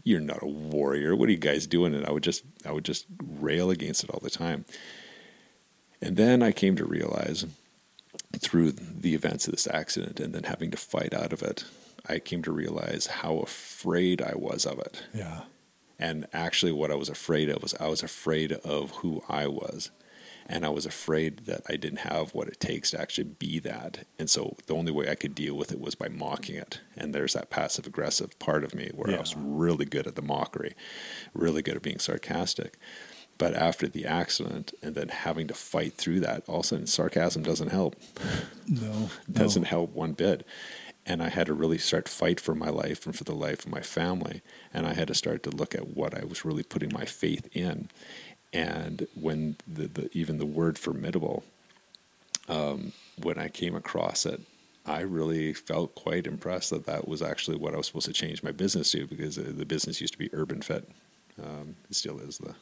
you're not a warrior. What are you guys doing? And I would just rail against it all the time. And then I came to realize through the events of this accident and then having to fight out of it, I came to realize how afraid I was of it. Yeah. And actually what I was afraid of was I was afraid of who I was. And I was afraid that I didn't have what it takes to actually be that. And so the only way I could deal with it was by mocking it. And there's that passive aggressive part of me where I was really good at the mockery, really good at being sarcastic. But after the accident and then having to fight through that, all of a sudden sarcasm doesn't help. No. It doesn't help one bit. And I had to really start to fight for my life and for the life of my family. And I had to start to look at what I was really putting my faith in. And when even the word formidable, when I came across it, I really felt quite impressed that that was actually what I was supposed to change my business to, because the business used to be Urban Fit. It still is the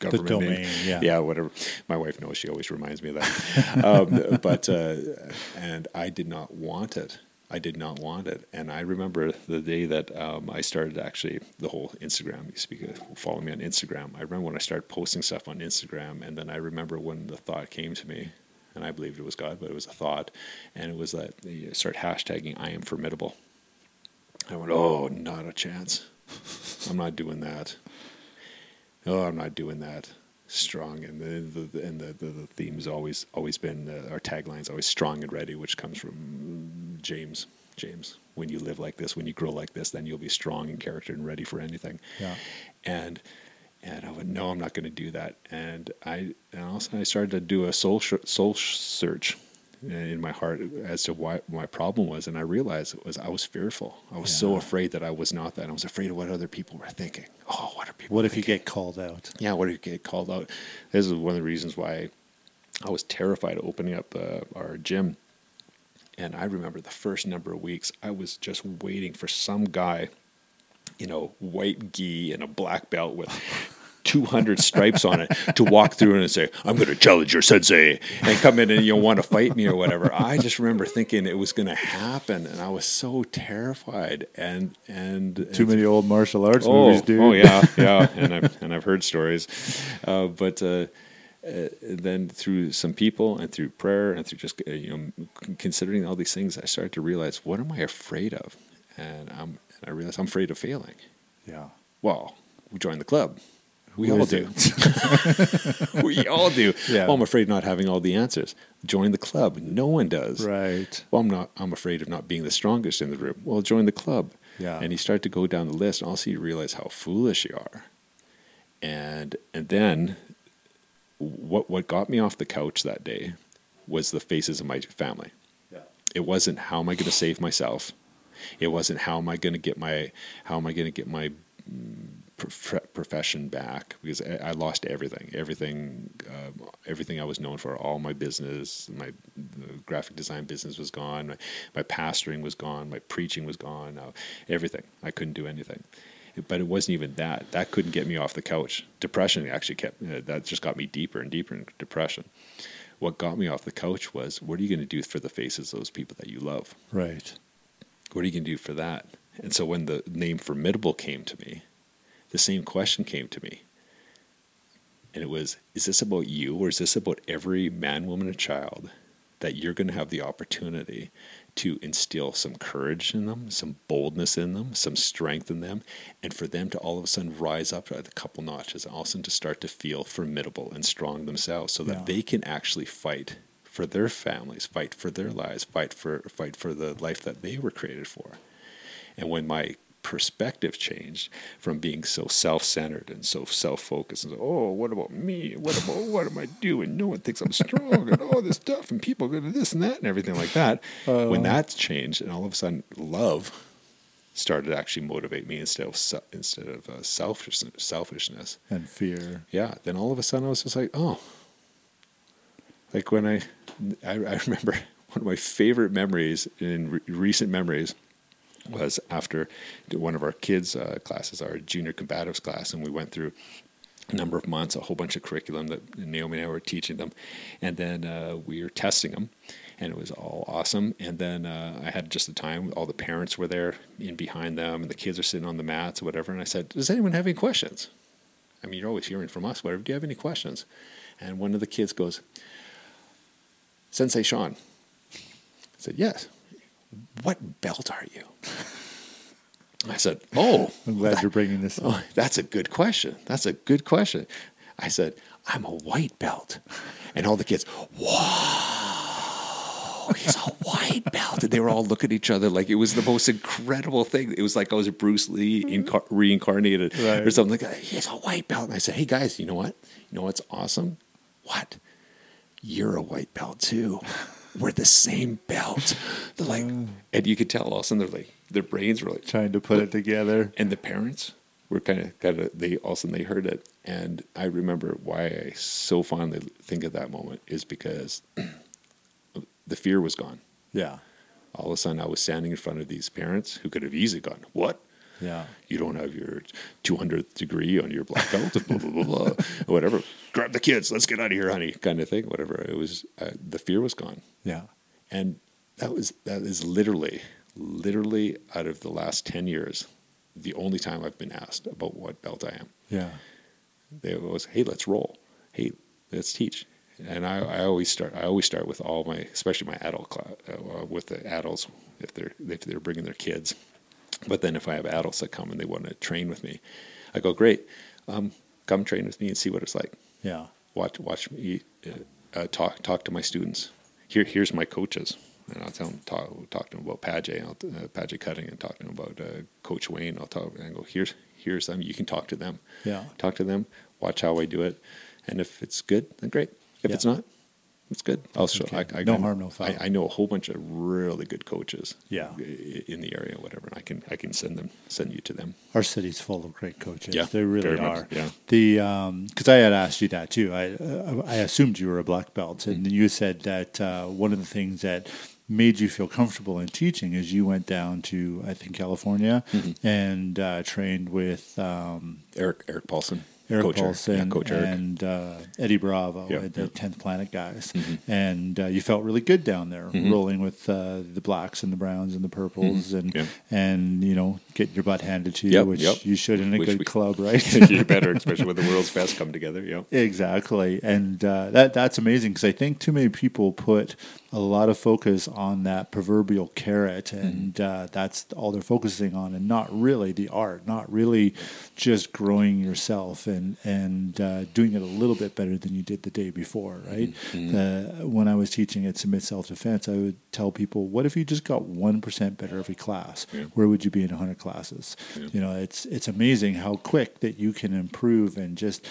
government domain name. Yeah, whatever. My wife knows, she always reminds me of that. And I did not want it. And I remember the day that I started actually the whole Instagram. You speak of following me on Instagram. I remember when I started posting stuff on Instagram, and then I remember when the thought came to me, and I believed it was God, but it was a thought, and it was that you start hashtagging I am formidable. I went, oh, not a chance. I'm not doing that. Strong. And the theme's always been, our tagline's always strong and ready, which comes from James. When you live like this, when you grow like this, then you'll be strong in character and ready for anything. Yeah. And I went, no, I'm not going to do that. And all of a sudden I started to do a soul search in my heart as to why my problem was. And I realized it was, I was fearful. I was so afraid that I was not that. I was afraid of what other people were thinking. Oh, what are people thinking? If you get called out? Yeah. What if you get called out? This is one of the reasons why I was terrified of opening up our gym. And I remember the first number of weeks I was just waiting for some guy, white gi and a black belt with 200 stripes on it to walk through and say, I'm going to challenge your sensei and come in and you'll want to fight me or whatever. I just remember thinking it was going to happen. And I was so terrified and too many old martial arts movies, dude. Oh yeah. Yeah. And I've heard stories, then through some people and through prayer and through just, considering all these things, I started to realize, what am I afraid of? And I realized I'm afraid of failing. Yeah. Well, we joined the club. We all do. Yeah. Well, I'm afraid of not having all the answers. Join the club. No one does. Right. Well, I'm afraid of not being the strongest in the room. Well, join the club. Yeah. And you start to go down the list, and also you realize how foolish you are. And then what got me off the couch that day was the faces of my family. Yeah. It wasn't how am I going to save myself. It wasn't how am I going to get my profession back, because I lost everything I was known for. All my business, my graphic design business was gone. My pastoring was gone. My preaching was gone. Everything. I couldn't do anything. But it wasn't even that. That couldn't get me off the couch. Depression actually that just got me deeper and deeper in depression. What got me off the couch was, what are you going to do for the faces of those people that you love? Right. What are you going to do for that? And so when the name Formidable came to me, the same question came to me, and it was, is this about you, or is this about every man, woman, and child that you're going to have the opportunity to instill some courage in them, some boldness in them, some strength in them, and for them to all of a sudden rise up a couple notches, and all of a sudden to start to feel formidable and strong themselves so that they can actually fight for their families, fight for their lives, fight for the life that they were created for. And when my perspective changed from being so self-centered and so self-focused and so, oh, what about me? What am I doing? No one thinks I'm strong and all this stuff and people go to this and that and everything like that. When that's changed and all of a sudden love started to actually motivate me instead of selfishness and fear. Yeah. Then all of a sudden I was just like, oh, like when I remember one of my favorite memories in recent memories was after one of our kids' classes, our junior combatives class, and we went through a number of months, a whole bunch of curriculum that Naomi and I were teaching them, and then we were testing them, and it was all awesome, and then I had just the time, all the parents were there in behind them, and the kids are sitting on the mats or whatever, and I said, does anyone have any questions? I mean, you're always hearing from us, whatever, do you have any questions? And one of the kids goes, Sensei Sean. I said, yes. What belt are you? I said, oh. I'm glad you're bringing this up. Oh, that's a good question. I said, I'm a white belt. And all the kids, whoa, he's a white belt. And they were all looking at each other like it was the most incredible thing. It was like I was Bruce Lee reincarnated or something like that. He's a white belt. And I said, hey, guys, you know what? You know what's awesome? What? You're a white belt, too. We're the same belt. They're like, and you could tell all of a sudden they're like, their brains were like trying to put it together. And the parents were kind of they all of a sudden they heard it. And I remember why I so fondly think of that moment is because the fear was gone. Yeah. All of a sudden I was standing in front of these parents who could have easily gone, what? Yeah. You don't have your 200th degree on your black belt, blah, blah, blah, blah, or whatever. Grab the kids. Let's get out of here, honey, kind of thing, whatever. It was, the fear was gone. Yeah. And that is literally out of the last 10 years, the only time I've been asked about what belt I am. Yeah. They always, hey, let's roll. Hey, let's teach. And I always start with all my, especially my adult class, with the adults, if they're bringing their kids. But then if I have adults that come and they want to train with me, I go, great, come train with me and see what it's like. Yeah. Watch me talk to my students. Here's my coaches. And I'll tell them, talk to them about Padgett Cutting, and talk to them about Coach Wayne. I'll talk and I go, here's them. You can talk to them. Yeah. Talk to them. Watch how I do it. And if it's good, then great. If it's not, it's good. Also, okay. No harm, no foul. I know a whole bunch of really good coaches. Yeah. In the area, whatever. And I can send you to them. Our city's full of great coaches. Yeah, they really are. Much, yeah. The because I had asked you that too. I assumed you were a black belt, and you said that one of the things that made you feel comfortable in teaching is you went down to I think California and trained with Eric Paulson. Eric Paulson and Eddie Bravo, the 10th Planet guys. Mm-hmm. And you felt really good down there, rolling with the blacks and the browns and the purples and you know, getting your butt handed to you, which you should in a club, right? You're better, especially when the world's best come together. Yeah. Exactly. And that's amazing because I think too many people put a lot of focus on that proverbial carrot and that's all they're focusing on and not really the art, not really just growing yourself and doing it a little bit better than you did the day before, right? Mm-hmm. When I was teaching at Submit Self-Defense, I would tell people, what if you just got 1% better every class? Yeah. Where would you be in 100 classes? Yeah. You know, it's amazing how quick that you can improve and just,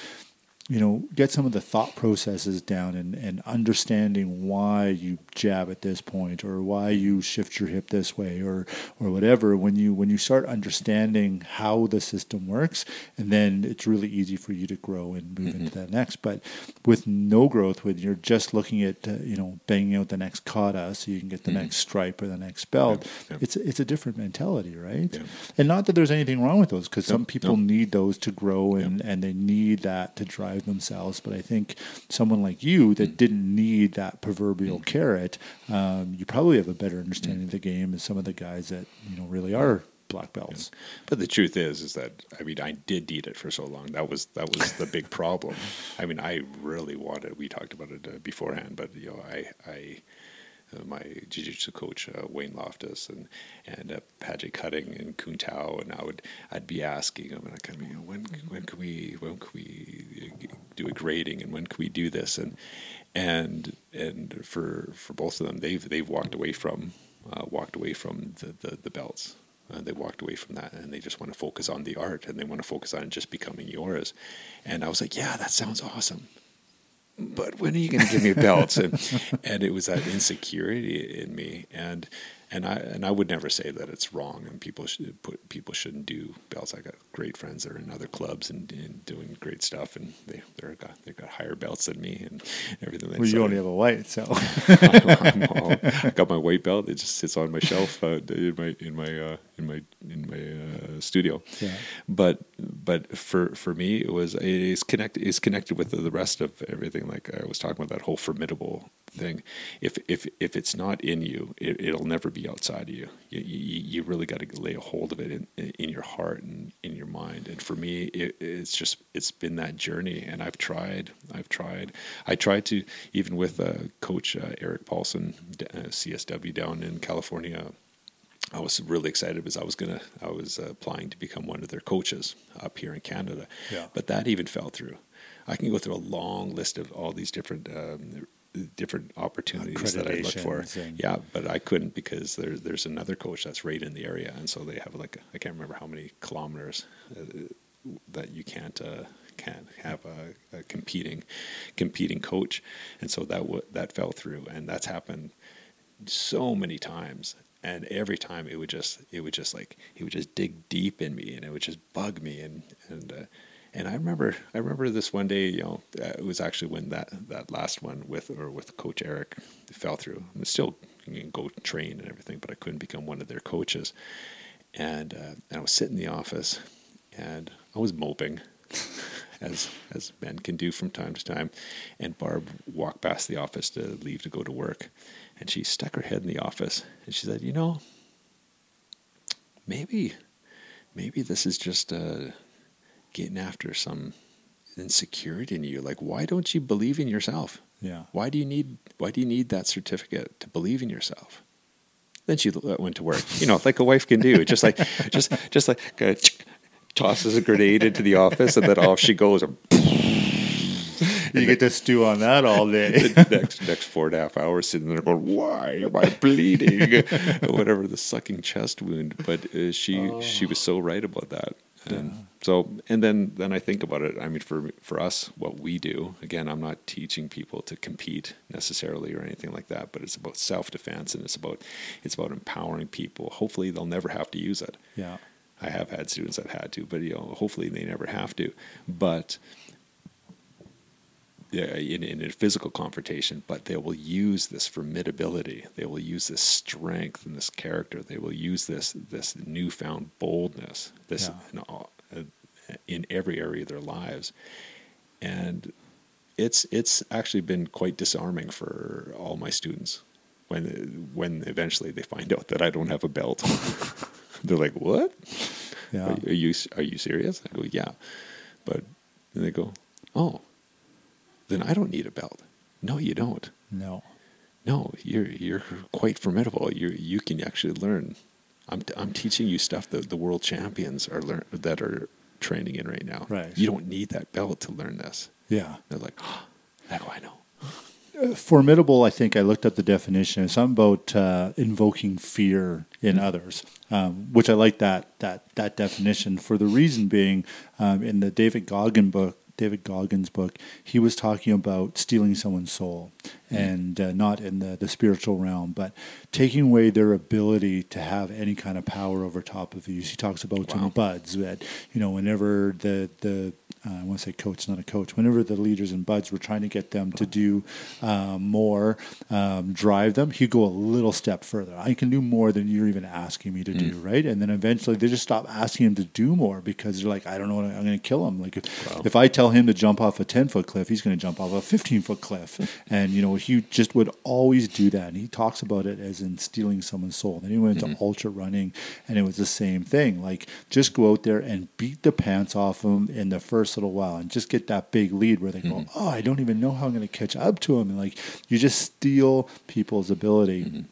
you know, get some of the thought processes down and understanding why you jab at this point or why you shift your hip this way or whatever. When you start understanding how the system works, and then it's really easy for you to grow and move into that next. But with no growth, when you're just looking at, you know, banging out the next kata so you can get the next stripe or the next belt, it's a different mentality, right? Yeah. And not that there's anything wrong with those because some people need those to grow and they need that to drive themselves, but I think someone like you that didn't need that proverbial carrot, you probably have a better understanding of the game as some of the guys that, you know, really are black belts. Yeah. But the truth is that, I mean, I did need it for so long. That was the big problem. I mean, I really wanted, we talked about it beforehand, but you know, I my jiu-jitsu coach, Wayne Loftus, and Padgett Cutting and Kun Tao, and I'd be asking him, and I kind of, you know, when can we do a grading, and when can we do this, and and for both of them, they've walked away from the belts. They walked away from that, and they just want to focus on the art, and they want to focus on just becoming yours. And I was like, yeah, that sounds awesome. But when are you going to give me a belt? And it was that insecurity in me. And I would never say that it's wrong, and people shouldn't do belts. I got great friends that are in other clubs and doing great stuff, and they've got higher belts than me and everything. Well, you only have a white, so I got my white belt. It just sits on my shelf in my studio. Yeah. But for me, it's connected with the rest of everything. Like I was talking about, that whole formidable thing. If it's not in you, it'll never be outside of you. You really got to lay a hold of it in your heart and in your mind. And for me, it's been that journey. And I tried to, even with coach Eric Paulson, CSW down in California. I was really excited because I was applying to become one of their coaches up here in Canada. Yeah. But that even fell through. I can go through a long list of all these different opportunities that I look for. Yeah, but I couldn't, because there's another coach that's right in the area, and so they have like I can't remember how many kilometers that you can't have a competing coach, and so that fell through, and that's happened so many times. And every time it would just dig deep in me, and it would just bug me. And I remember this one day, you know, it was actually when that last one with Coach Eric fell through. And still, you can go train and everything, but I couldn't become one of their coaches. And I was sitting in the office, and I was moping, as men can do from time to time. And Barb walked past the office to leave to go to work, and she stuck her head in the office, and she said, "You know, maybe this is just getting after some insecurity in you. Like, why don't you believe in yourself? Yeah. Why do you need that certificate to believe in yourself?" Then she went to work, you know, like a wife can do. Just like tosses a grenade into the office, and then off she goes. And you get to stew on that all day. The next 4.5 hours sitting there going, "Why am I bleeding?" Whatever, the sucking chest wound. But she was so right about that. And yeah. So, and then I think about it. I mean, for us, what we do, again, I'm not teaching people to compete necessarily or anything like that, but it's about self-defense, and it's about empowering people. Hopefully they'll never have to use it. Yeah. I have had students that had to, but you know, hopefully they never have to, but in a physical confrontation, but they will use this formidability. They will use this strength and this character. They will use this newfound boldness, in every area of their lives. And it's actually been quite disarming for all my students when eventually they find out that I don't have a belt. They're like, "What? Yeah. Are you serious?" I go, "Yeah." But then they go, "Oh, then I don't need a belt." No, you don't. No, you're quite formidable. You can actually learn. I'm teaching you stuff that the world champions are training in right now. Right. You don't need that belt to learn this. Yeah. They're like, "Oh, how do I know?" Formidable. I think I looked up the definition. It's something about invoking fear in others, which I like that definition. For the reason being, in the David Goggins book, he was talking about stealing someone's soul, and not in the spiritual realm, but taking away their ability to have any kind of power over top of you. He talks about some buds that, you know, whenever I want to say coach, not a coach, whenever the leaders and buds were trying to get them to do more, drive them, he'd go a little step further. I can do more than you're even asking me to do, right? And then eventually they just stop asking him to do more, because they're like, "I don't know, I'm going to kill him." Like if I tell him to jump off a 10-foot cliff, he's going to jump off a 15-foot cliff. And, you know, he just would always do that. And he talks about it as in stealing someone's soul. Then he went to ultra running, and it was the same thing. Like, just go out there and beat the pants off him in the first little while, and just get that big lead where they go, "Oh, I don't even know how I'm going to catch up to him." And like, you just steal people's ability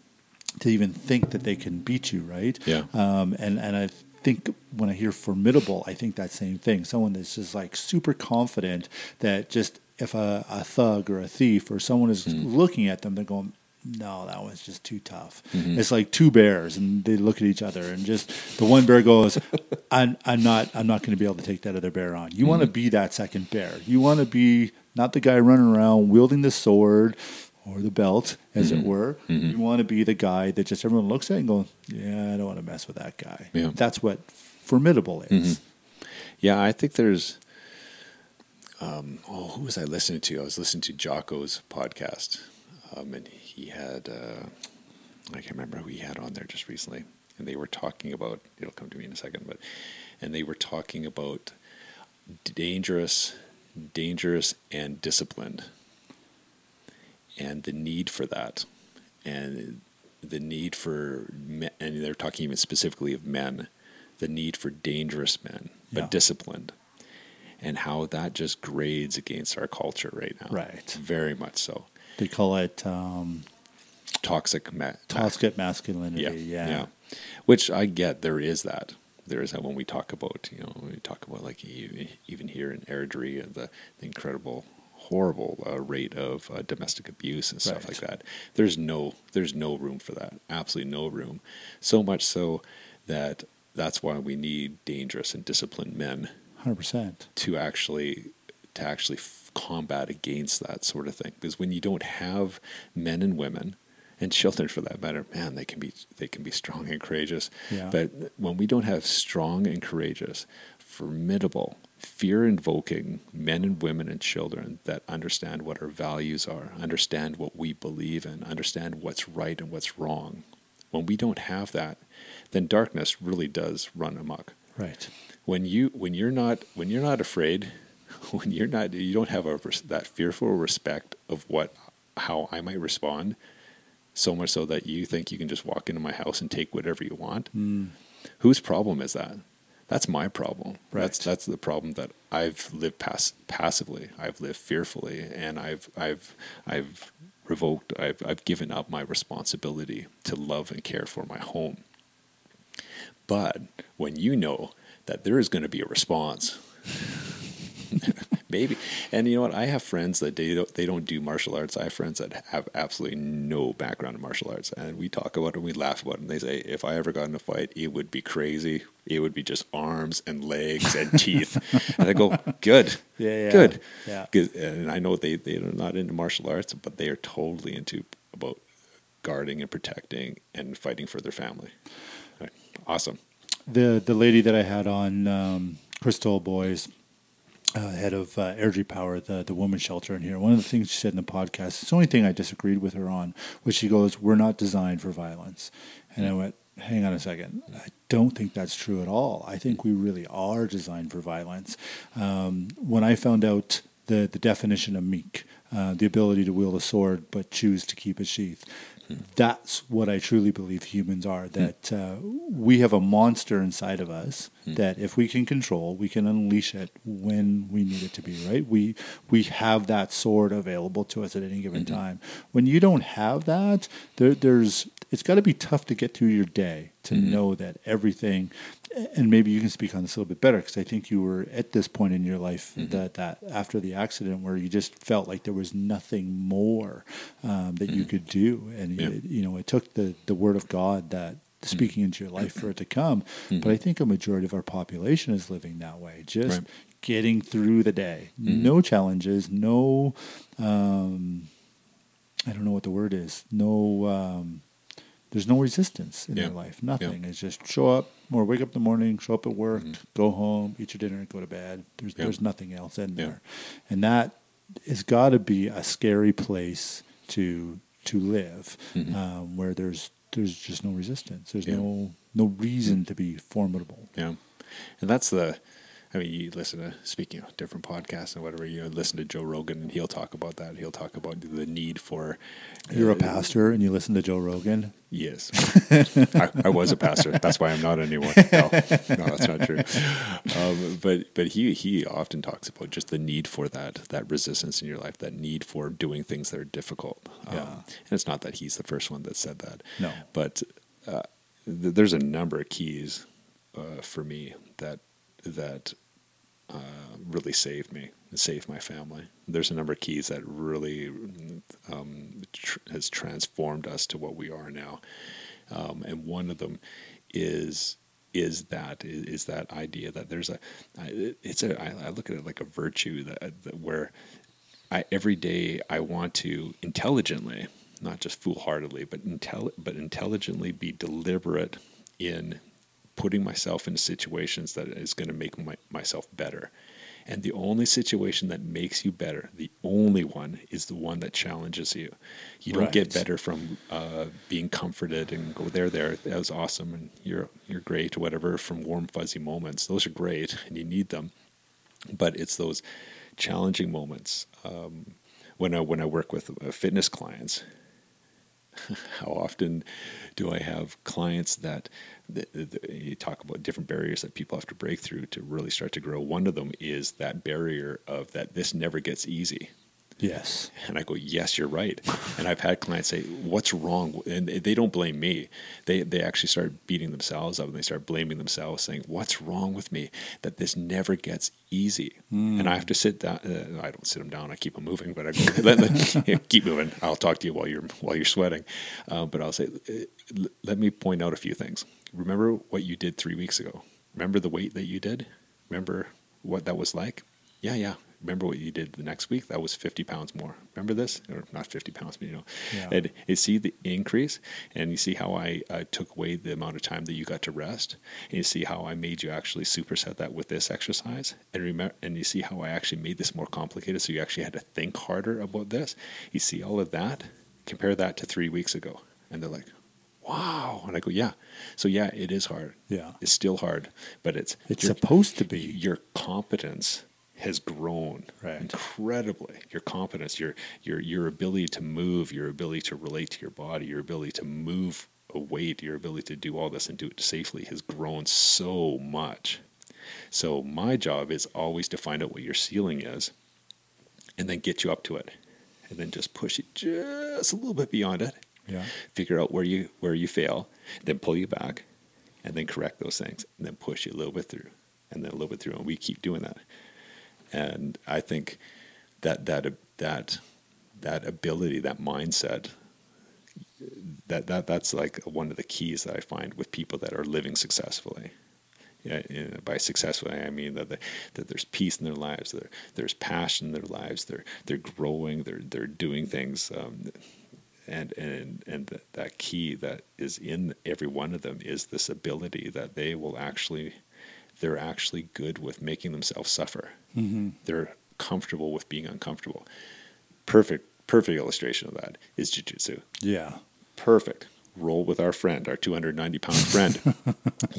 to even think that they can beat you, right? Yeah. And I think when I hear formidable, I think that same thing. Someone that's just like super confident, that just if a thug or a thief or someone is looking at them, they're going, no, that one's just too tough. Mm-hmm. It's like two bears, and they look at each other, and just the one bear goes, I'm not going to be able to take that other bear on. You want to be that second bear. You want to be not the guy running around wielding the sword or the belt, as it were. Mm-hmm. You want to be the guy that just everyone looks at and goes, yeah, I don't want to mess with that guy. Yeah. That's what formidable is. Mm-hmm. Yeah, I think there's... who was I listening to? I was listening to Jocko's podcast, and he had, I can't remember who he had on there just recently, and they were talking about, it'll come to me in a second, and they were talking about dangerous and disciplined, and the need for that, and the need for, and they're talking even specifically of men, the need for dangerous men, but disciplined. And how that just grades against our culture right now. Right. Very much so. They call it... toxic masculinity. Yeah. Which I get, there is that. There is that when we talk about, like even here in Airdrie, the incredible, horrible rate of domestic abuse and stuff like that. There's no room for that. Absolutely no room. So much so that that's why we need dangerous and disciplined men 100%. To actually combat against that sort of thing. Because when you don't have men and women, and children for that matter, man, they can be strong and courageous. Yeah. But when we don't have strong and courageous, formidable, fear-invoking men and women and children that understand what our values are, understand what we believe in, understand what's right and what's wrong, when we don't have that, then darkness really does run amok. Right. When you're not afraid, you don't have that fearful respect of how I might respond, so much so that you think you can just walk into my house and take whatever you want. Mm. Whose problem is that? That's my problem. Right. That's the problem that I've lived passively. I've lived fearfully, and I've revoked. I've given up my responsibility to love and care for my home. But when you know that there is going to be a response, maybe. And you know what? I have friends that they don't do martial arts. I have friends that have absolutely no background in martial arts. And we talk about it and we laugh about it. And they say, if I ever got in a fight, it would be crazy. It would be just arms and legs and teeth. And I go, good. Good. Yeah. And I know they are not into martial arts, but they are totally into about guarding and protecting and fighting for their family. Right. Awesome. The lady that I had on, Crystal Boys, head of Airdrie Power, the women's shelter in here, one of the things she said in the podcast, it's the only thing I disagreed with her on, was she goes, we're not designed for violence. And I went, hang on a second. I don't think that's true at all. I think we really are designed for violence. When I found out the definition of meek, the ability to wield a sword but choose to keep it sheathed, that's what I truly believe humans are, that we have a monster inside of us that if we can control, we can unleash it when we need it to be, right? We have that sword available to us at any given time. When you don't have that, it's got to be tough to get through your day to know that everything, and maybe you can speak on this a little bit better, because I think you were at this point in your life that after the accident where you just felt like there was nothing more that you could do. And it took the word of God that speaking into your life for it to come. But I think a majority of our population is living that way, just getting through the day. No challenges, no, I don't know what the word is, no... there's no resistance in their life. Nothing. It's just show up or wake up in the morning, show up at work, go home, eat your dinner, go to bed. There's nothing else in there. And that has got to be a scary place to live, where there's just no resistance. There's no reason to be formidable. Yeah. And that's you listen to, speaking of different podcasts and whatever, you listen to Joe Rogan, and he'll talk about that. He'll talk about the need for... You're a pastor and you listen to Joe Rogan? Yes. I was a pastor. That's why I'm not anymore. No, that's not true. But he often talks about just the need for that resistance in your life, that need for doing things that are difficult. And it's not that he's the first one that said that. No. But there's a number of keys for me that really saved me and save my family. There's a number of keys that really has transformed us to what we are now. And one of them is that idea that there's I look at it like a virtue that where every day I want to intelligently, not just foolhardily, but intelligently be deliberate in putting myself in situations that is going to make myself better. And the only situation that makes you better, the only one, is the one that challenges you. You don't get better from being comforted and go, there, that was awesome, and you're great, whatever, from warm, fuzzy moments. Those are great, and you need them. But it's those challenging moments. When I work with fitness clients, how often do I have clients that you talk about different barriers that people have to break through to really start to grow? One of them is that barrier of that this never gets easy. Yes. And I go, yes, you're right. And I've had clients say, what's wrong? And they don't blame me. They actually start beating themselves up and they start blaming themselves, saying, what's wrong with me that this never gets easy? Mm. And I have to sit down. I don't sit them down. I keep them moving, but I go, keep moving. I'll talk to you while you're sweating. But I'll say, let me point out a few things. Remember what you did 3 weeks ago. Remember the weight that you did? Remember what that was like? Yeah. Remember what you did the next week? That was 50 pounds more. Remember this? Or not 50 pounds, but Yeah. And you see the increase, and you see how I took away the amount of time that you got to rest, and you see how I made you actually superset that with this exercise, and remember, and you see how I actually made this more complicated, so you actually had to think harder about this. You see all of that, compare that to 3 weeks ago, and they're like, wow. And I go, yeah. So yeah, it is hard. Yeah. It's still hard, but it's supposed to be. Your competence has grown incredibly. Your competence, your ability to move, your ability to relate to your body, your ability to move a weight, your ability to do all this and do it safely has grown so much. So my job is always to find out what your ceiling is and then get you up to it and then just push it just a little bit beyond it. Yeah. Figure out where you fail, then pull you back and then correct those things and then push you a little bit through and then a little bit through, and we keep doing that. And I think that ability, that mindset, that's like one of the keys that I find with people that are living successfully. Yeah, and by successfully, I mean that there's peace in their lives, there's passion in their lives, they're growing, they're doing things, and that key that is in every one of them is this ability that they will actually. They're actually good with making themselves suffer. Mm-hmm. They're comfortable with being uncomfortable. Perfect illustration of that is jiu-jitsu. Yeah. Perfect. Roll with our friend, our 290-pound friend.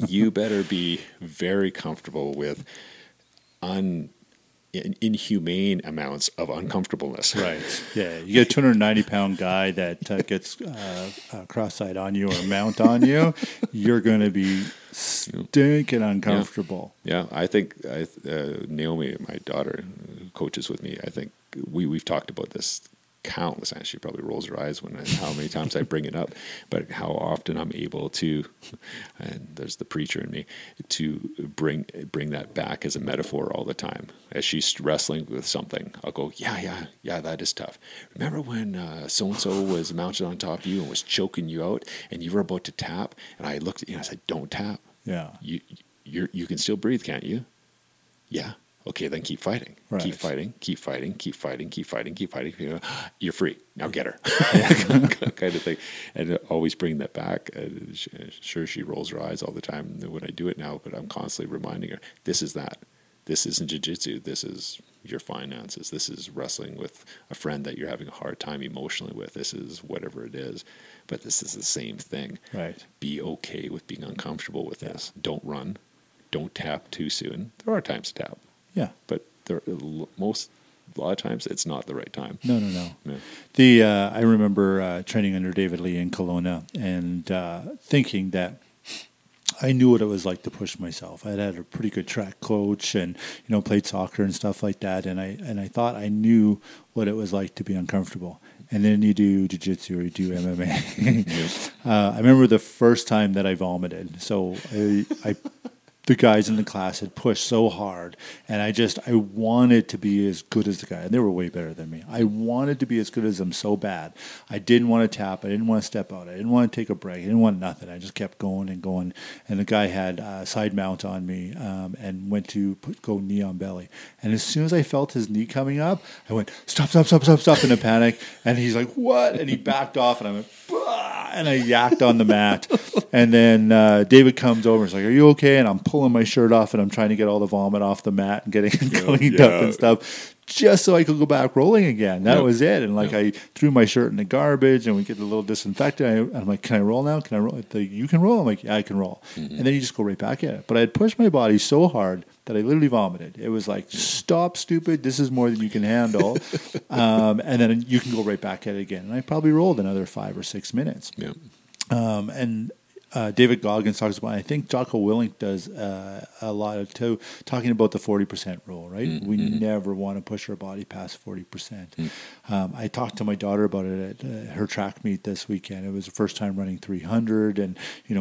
You better be very comfortable with inhumane amounts of uncomfortableness. Right. Yeah. You get a 290-pound guy that gets cross-eyed on you or mount on you, you're going to be stinking uncomfortable. Yeah. I think Naomi, my daughter, who coaches with me, I think we've talked about this countless times. She probably rolls her eyes when how many times I bring it up, but how often I'm able to, and there's the preacher in me, to bring that back as a metaphor all the time. As she's wrestling with something, I'll go, yeah, that is tough. Remember when so-and-so was mounted on top of you and was choking you out and you were about to tap? And I looked at you and I said, don't tap. Yeah. You can still breathe, can't you? Yeah. Okay, then keep fighting. Right. Keep fighting. You're free. Now get her. Kind of thing. And always bring that back. Sure, she rolls her eyes all the time when I do it now, but I'm constantly reminding her, this is that. This isn't jiu-jitsu. This is your finances. This is wrestling with a friend that you're having a hard time emotionally with. This is whatever it is. But this is the same thing. Right. Be okay with being uncomfortable with this. Don't run. Don't tap too soon. There are times to tap. Yeah, but a lot of times it's not the right time. No. I remember training under David Lee in Kelowna and thinking that I knew what it was like to push myself. I had a pretty good track coach and played soccer and stuff like that, and I thought I knew what it was like to be uncomfortable. And then you do jiu-jitsu or you do MMA. I remember the first time that I vomited. So I the guys in the class had pushed so hard, and I wanted to be as good as the guy, and they were way better than me. I wanted to be as good as them so bad. I didn't want to tap. I didn't want to step out. I didn't want to take a break. I didn't want nothing. I just kept going and going, and the guy had side mount on me and went to go knee on belly, and as soon as I felt his knee coming up, I went, stop, in a panic, and he's like, what? And he backed off, and I went, bah! And I yacked on the mat, and then David comes over and is like, are you okay? And I'm pulling my shirt off, and I'm trying to get all the vomit off the mat and getting it cleaned up and stuff, just so I could go back rolling again. That was it. And I threw my shirt in the garbage, and we get a little disinfectant. I'm like, can I roll now? Can I roll? Like, you can roll. I'm like, yeah, I can roll. Mm-hmm. And then you just go right back at it. But I had pushed my body so hard that I literally vomited. It was like, stop, stupid. This is more than you can handle. And then you can go right back at it again. And I probably rolled another 5 or 6 minutes. Yeah. David Goggins talks about, I think Jocko Willink does a lot of talking about the 40% rule, right? Mm-hmm. We never want to push our body past 40%. Mm-hmm. I talked to my daughter about it at her track meet this weekend. It was her first time running 300, and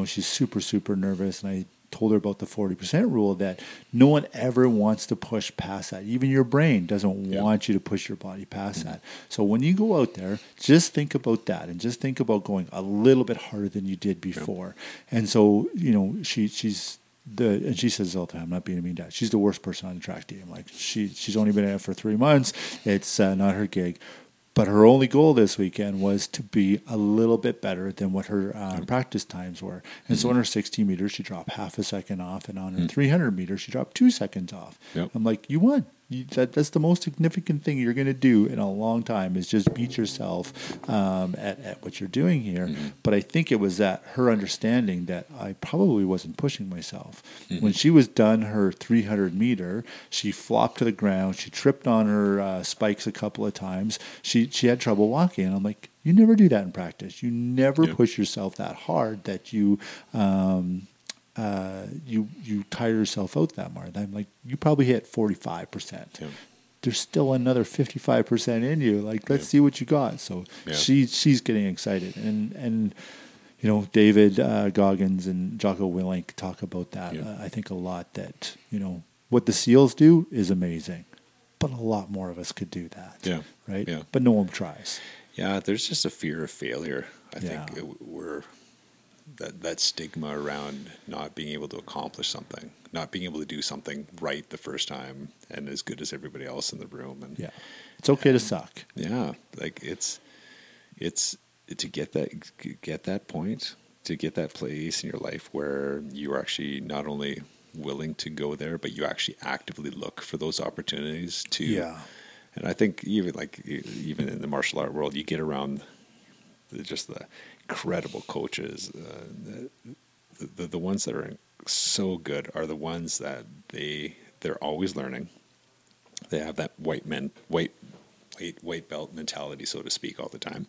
she's super, super nervous, and I told her about the 40% rule, that no one ever wants to push past that. Even your brain doesn't want you to push your body past that. So when you go out there, just think about that, and just think about going a little bit harder than you did before. And so, she says this all the time, I'm not being a mean dad, she's the worst person on the track team. Like, she's only been at it for 3 months. It's not her gig. But her only goal this weekend was to be a little bit better than what her practice times were. And so on her 60 meters, she dropped half a second off. And on her 300 meters, she dropped 2 seconds off. Yep. I'm like, you won. That's the most significant thing you're going to do in a long time, is just beat yourself at what you're doing here. Mm-hmm. But I think it was that her understanding that I probably wasn't pushing myself. Mm-hmm. When she was done her 300 meter, she flopped to the ground. She tripped on her spikes a couple of times. She had trouble walking. And I'm like, you never do that in practice. You never push yourself that hard that you you tire yourself out that much. I'm like, you probably hit 45%. Yeah. There's still another 55% in you. Like, let's see what you got. So she's getting excited, and David Goggins and Jocko Willink talk about that. I think a lot, that what the SEALs do is amazing, but a lot more of us could do that. Yeah. Right. Yeah. But no one tries. Yeah. There's just a fear of failure. I think we're. That stigma around not being able to accomplish something, not being able to do something right the first time and as good as everybody else in the room. And it's okay to suck. Yeah. Like, it's to get that point, to get that place in your life where you're actually not only willing to go there, but you actually actively look for those opportunities to, and I think even in the martial art world, you get around just the incredible coaches. The ones that are so good are the ones that they're always learning. They have that white belt mentality, so to speak, all the time,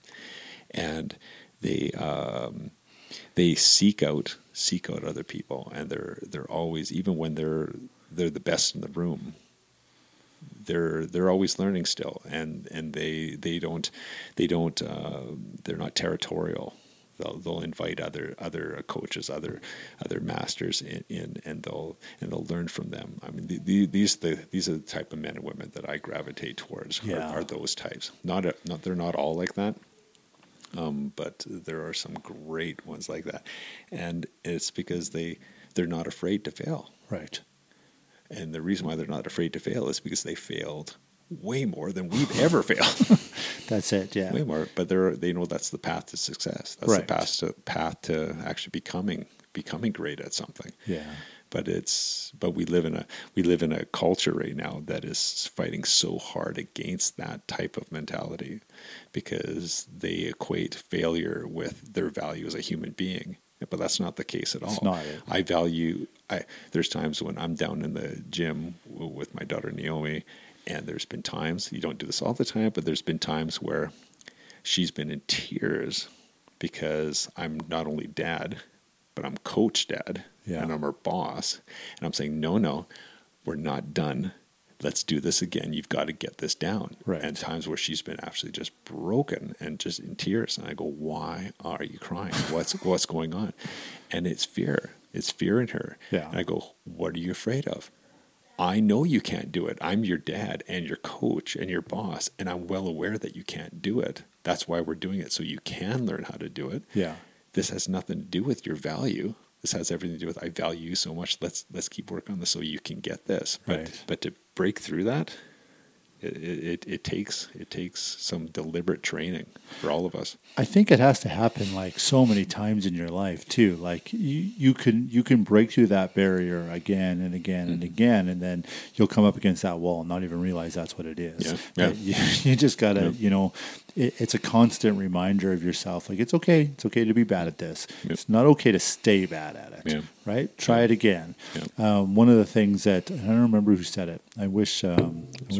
and they seek out other people, and they're always, even when they're the best in the room, They're always learning still, and they don't they're not territorial. They'll invite other coaches, other masters in, and they'll learn from them. I mean, these are the type of men and women that I gravitate towards. Are those types? They're not all like that, but there are some great ones like that, and it's because they're not afraid to fail. Right. And the reason why they're not afraid to fail is because they failed way more than we've ever failed. That's it, yeah. Way more. But they know that's the path to success. That's right. The path to actually becoming great at something. Yeah. But we live in a culture right now that is fighting so hard against that type of mentality, because they equate failure with their value as a human being. But that's not the case at all. It's not it. There's times when I'm down in the gym with my daughter Naomi, and there's been times, you don't do this all the time, but there's been times where she's been in tears because I'm not only dad, but I'm coach dad, and I'm her boss. And I'm saying, no, we're not done. Let's do this again. You've got to get this down. Right. And times where she's been absolutely just broken and just in tears. And I go, why are you crying? What's going on? And it's fear. It's fear in her. Yeah. And I go, what are you afraid of? I know you can't do it. I'm your dad and your coach and your boss, and I'm well aware that you can't do it. That's why we're doing it, so you can learn how to do it. Yeah. This has nothing to do with your value. This has everything to do with, I value you so much. Let's keep working on this so you can get this. Right. But to break through that, it takes some deliberate training for all of us. I think it has to happen like so many times in your life too. Like you can break through that barrier again and again and again, and then you'll come up against that wall and not even realize that's what it is. Yeah. You just gotta, you know, it's a constant reminder of yourself. Like it's okay to be bad at this. Yep. It's not okay to stay bad at it. Yeah. Right? Try it again. Yep. One of the things that, I don't remember who said it. I wish I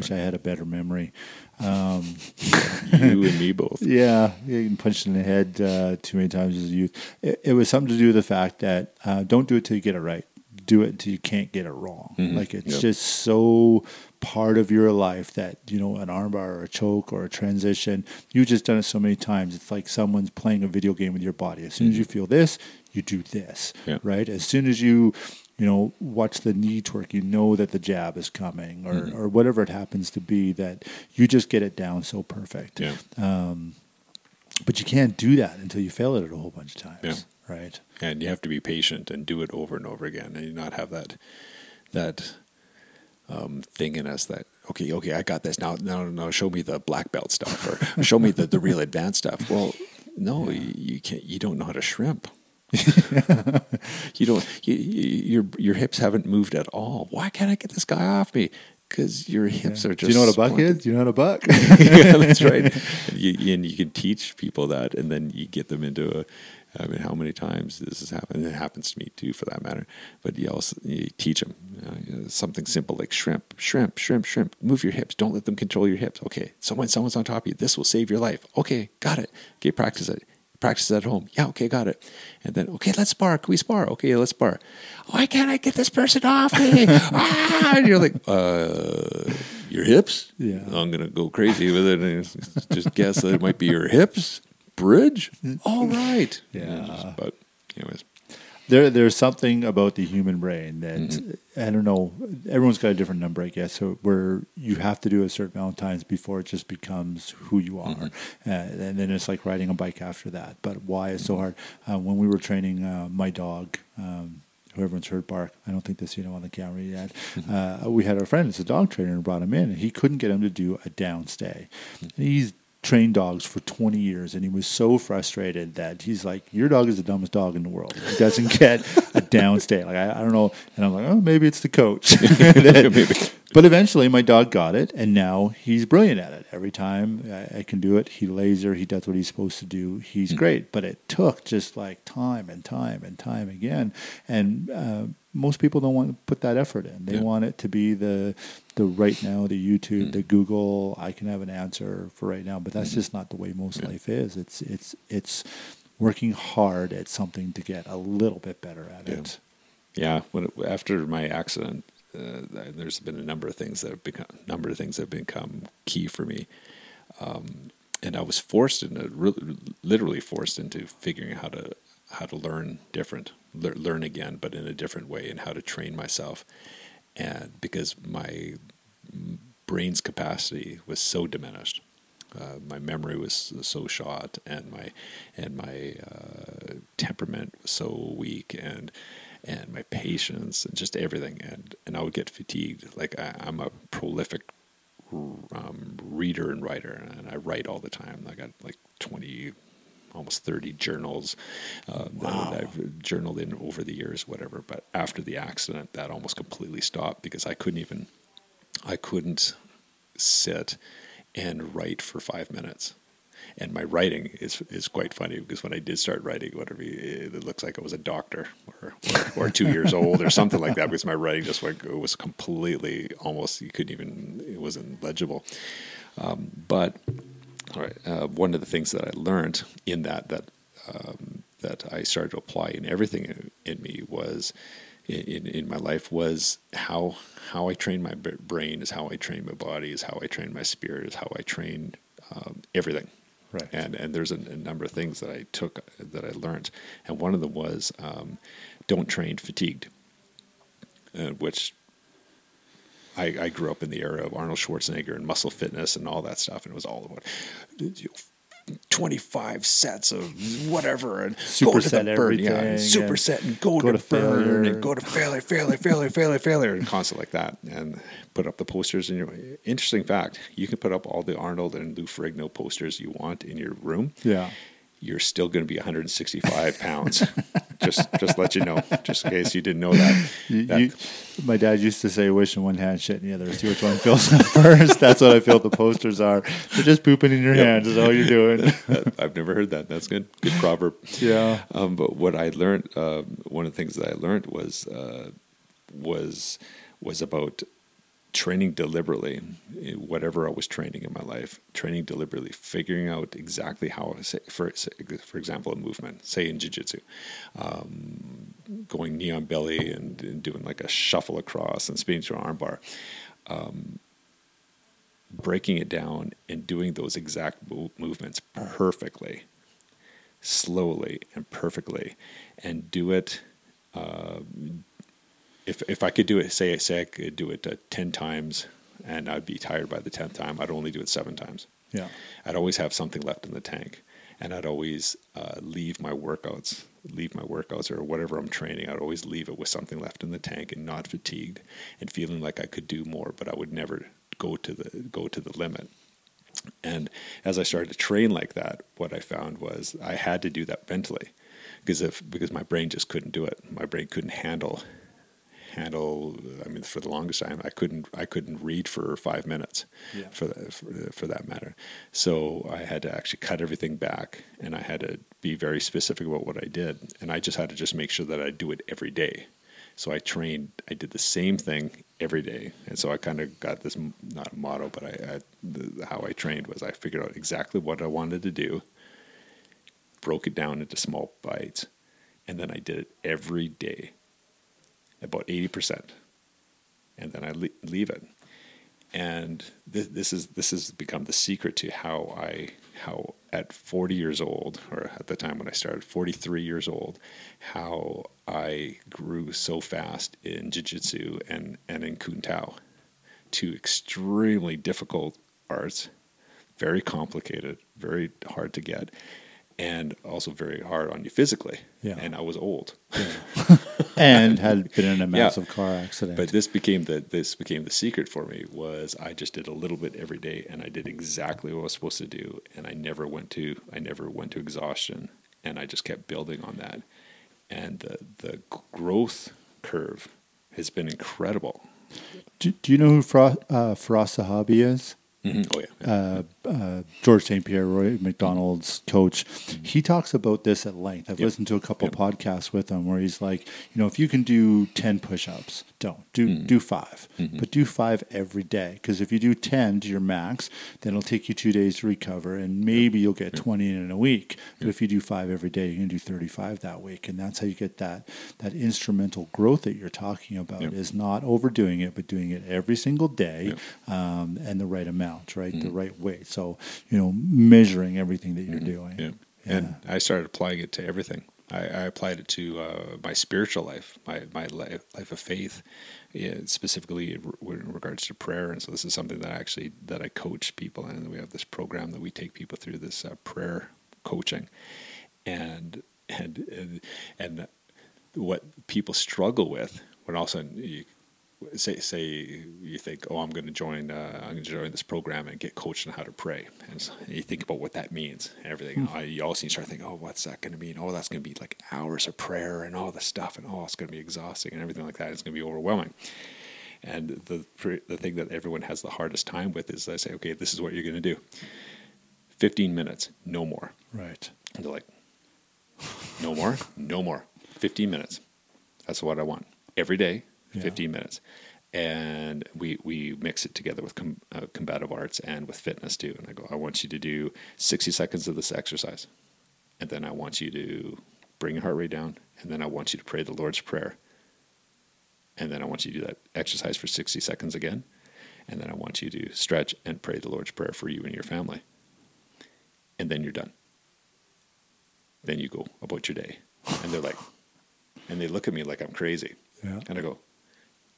had a better memory. You and me both. Yeah. Getting punched in the head too many times as a youth. It was something to do with the fact that don't do it till you get it right. Do it until you can't get it wrong. Mm-hmm. Like it's just so part of your life that, you know, an armbar or a choke or a transition, you've just done it so many times. It's like someone's playing a video game with your body. As soon as you feel this, you do this, right? As soon as you know, watch the knee twerk, you know that the jab is coming or whatever it happens to be, that you just get it down so perfect. Yeah. But you can't do that until you fail it a whole bunch of times. Yeah. Right. And you have to be patient and do it over and over again, and not have that thing in us that, okay, I got this. Now show me the black belt stuff, or show me the real advanced stuff. Well, no, you can't. You don't know how to shrimp. You don't. Your hips haven't moved at all. Why can't I get this guy off me? Because your hips are just... Do you know what a buck is? Do you know what a buck? Yeah, that's right. And you can teach people that, and then you get them into a... I mean, how many times this has happened? It happens to me too, for that matter. But you teach them something simple like shrimp. Move your hips. Don't let them control your hips. Okay, someone's on top of you. This will save your life. Okay, got it. Okay, practice it. Practice at home. Yeah, okay, got it. And then, okay, let's spar. Can we spar? Okay, let's spar. Why can't I get this person off me? And you're like, your hips? Yeah. I'm going to go crazy with it. And just guess that it might be your hips. Bridge? All right. Yeah. But anyways. There's something about the human brain that, I don't know, everyone's got a different number, I guess, so where you have to do a certain amount of times before it just becomes who you are. And then it's like riding a bike after that. But why it's so hard? When we were training my dog, who everyone's heard bark, I don't think this, on the camera yet, we had our friend, it's a dog trainer, and brought him in, and he couldn't get him to do a down stay. And he's trained dogs for 20 years, and he was so frustrated that he's like, your dog is the dumbest dog in the world. He doesn't get a down stay. Like, I don't know. And I'm like, oh, maybe it's the coach. But eventually my dog got it, and now he's brilliant at it. Every time I can do it, he laser, he does what he's supposed to do. He's great. But it took just like time and time again. And most people don't want to put that effort in. They want it to be the right now, the YouTube, the Google, I can have an answer for right now. But that's just not the way most life is. It's working hard at something to get a little bit better at it. Yeah. After my accident, there's been a number of things that have become key for me. And I was literally forced into figuring out how to learn different, learn again, but in a different way, and how to train myself. And because my brain's capacity was so diminished, my memory was so shot, and my temperament was so weak, and my patience, and just everything, and I would get fatigued. Like I'm a prolific reader and writer, and I write all the time. I got like 20. Almost 30 journals that I've journaled in over the years, whatever. But after the accident, that almost completely stopped, because I couldn't sit and write for 5 minutes. And my writing is quite funny, because when I did start writing, whatever, it looks like I was a doctor or 2 years old or something like that, because my writing just it was completely almost, it wasn't legible. But... all right. One of the things that I learned in that I started to apply in everything in me was in my life was how I train my brain is how I train my body is how I train my spirit is how I train everything. Right. And there's a number of things that I learned, and one of them was don't train fatigued, which I grew up in the era of Arnold Schwarzenegger and muscle fitness and all that stuff. And it was all about 25 sets of whatever and go to the burn. Yeah, and superset and go to burn and go to failure and constant like that. And put up the posters in your interesting fact, you can put up all the Arnold and Lou Ferrigno posters you want in your room. Yeah. You're still going to be 165 pounds. just let you know, just in case you didn't know that. My dad used to say, wish in one hand, shit in the other. See which one fills up first. That's what I feel the posters are. They're just pooping in your hands is all you're doing. I've never heard that. That's good. Good proverb. Yeah. But what I learned, one of the things that I learned was about training deliberately, whatever I was training in my life, training deliberately, figuring out exactly how, for example, a movement, say in jiu-jitsu, going knee on belly and doing like a shuffle across and spinning to an armbar, breaking it down and doing those exact movements perfectly, slowly and perfectly, and do it If I could do it, say I could do it 10 times and I'd be tired by the 10th time, I'd only do it 7 times. Yeah. I'd always have something left in the tank, and I'd always leave my workouts or whatever I'm training. I'd always leave it with something left in the tank and not fatigued and feeling like I could do more, but I would never go to the limit. And as I started to train like that, what I found was I had to do that mentally because my brain just couldn't do it. My brain couldn't handle. I mean, for the longest time, I couldn't read for 5 minutes, for that matter. So I had to actually cut everything back, and I had to be very specific about what I did. And I just had to make sure that I do it every day. So I did the same thing every day. And so I kind of got this, not a motto, but how I trained was I figured out exactly what I wanted to do, broke it down into small bites, and then I did it every day. About 80%, and then I leave it. And this has become the secret to how at 40 years old, or at the time when I started, 43 years old, how I grew so fast in jiu-jitsu and in Kun Tao, two extremely difficult arts, very complicated, very hard to get, and also very hard on you physically. Yeah. And I was old. Yeah. And had been in a massive car accident. But this became the secret for me, was I just did a little bit every day, and I did exactly what I was supposed to do, and I never went to exhaustion, and I just kept building on that. And the growth curve has been incredible. Do you know who Firas Zahabi is? Mm-hmm. Oh, yeah. George St. Pierre, Roy McDonald's coach. Mm-hmm. He talks about this at length. I've listened to a couple podcasts with him where he's like, if you can do 10 push-ups, do 5. Mm-hmm. But do 5 every day, because if you do 10 to your max, then it'll take you 2 days to recover, and maybe you'll get 20 in a week. But if you do 5 every day, you can do 35 that week, and that's how you get that instrumental growth that you're talking about, is not overdoing it, but doing it every single day, and the right amount. Right, the right way. So, measuring everything that you're doing. Yeah. Yeah. And I started applying it to everything. I applied it to my spiritual life, my life of faith, specifically in regards to prayer. And so this is something that I coach people in. We have this program that we take people through, this prayer coaching, and what people struggle with when all of a sudden you. Say you think, oh, I'm going to join this program and get coached on how to pray, and so you think about what that means and everything. You also start thinking, oh, what's that going to mean? Oh, that's going to be like hours of prayer and all this stuff, and it's going to be exhausting and everything like that. It's going to be overwhelming. And the thing that everyone has the hardest time with is I say, okay, this is what you're going to do. 15 minutes, no more. Right. And they're like, no more. 15 minutes. That's what I want every day. 15 minutes. And we mix it together with combative arts and with fitness too. And I go, I want you to do 60 seconds of this exercise. And then I want you to bring your heart rate down. And then I want you to pray the Lord's Prayer. And then I want you to do that exercise for 60 seconds again. And then I want you to stretch and pray the Lord's Prayer for you and your family. And then you're done. Then you go about your day. And they're like, And they look at me like I'm crazy. Yeah. And I go,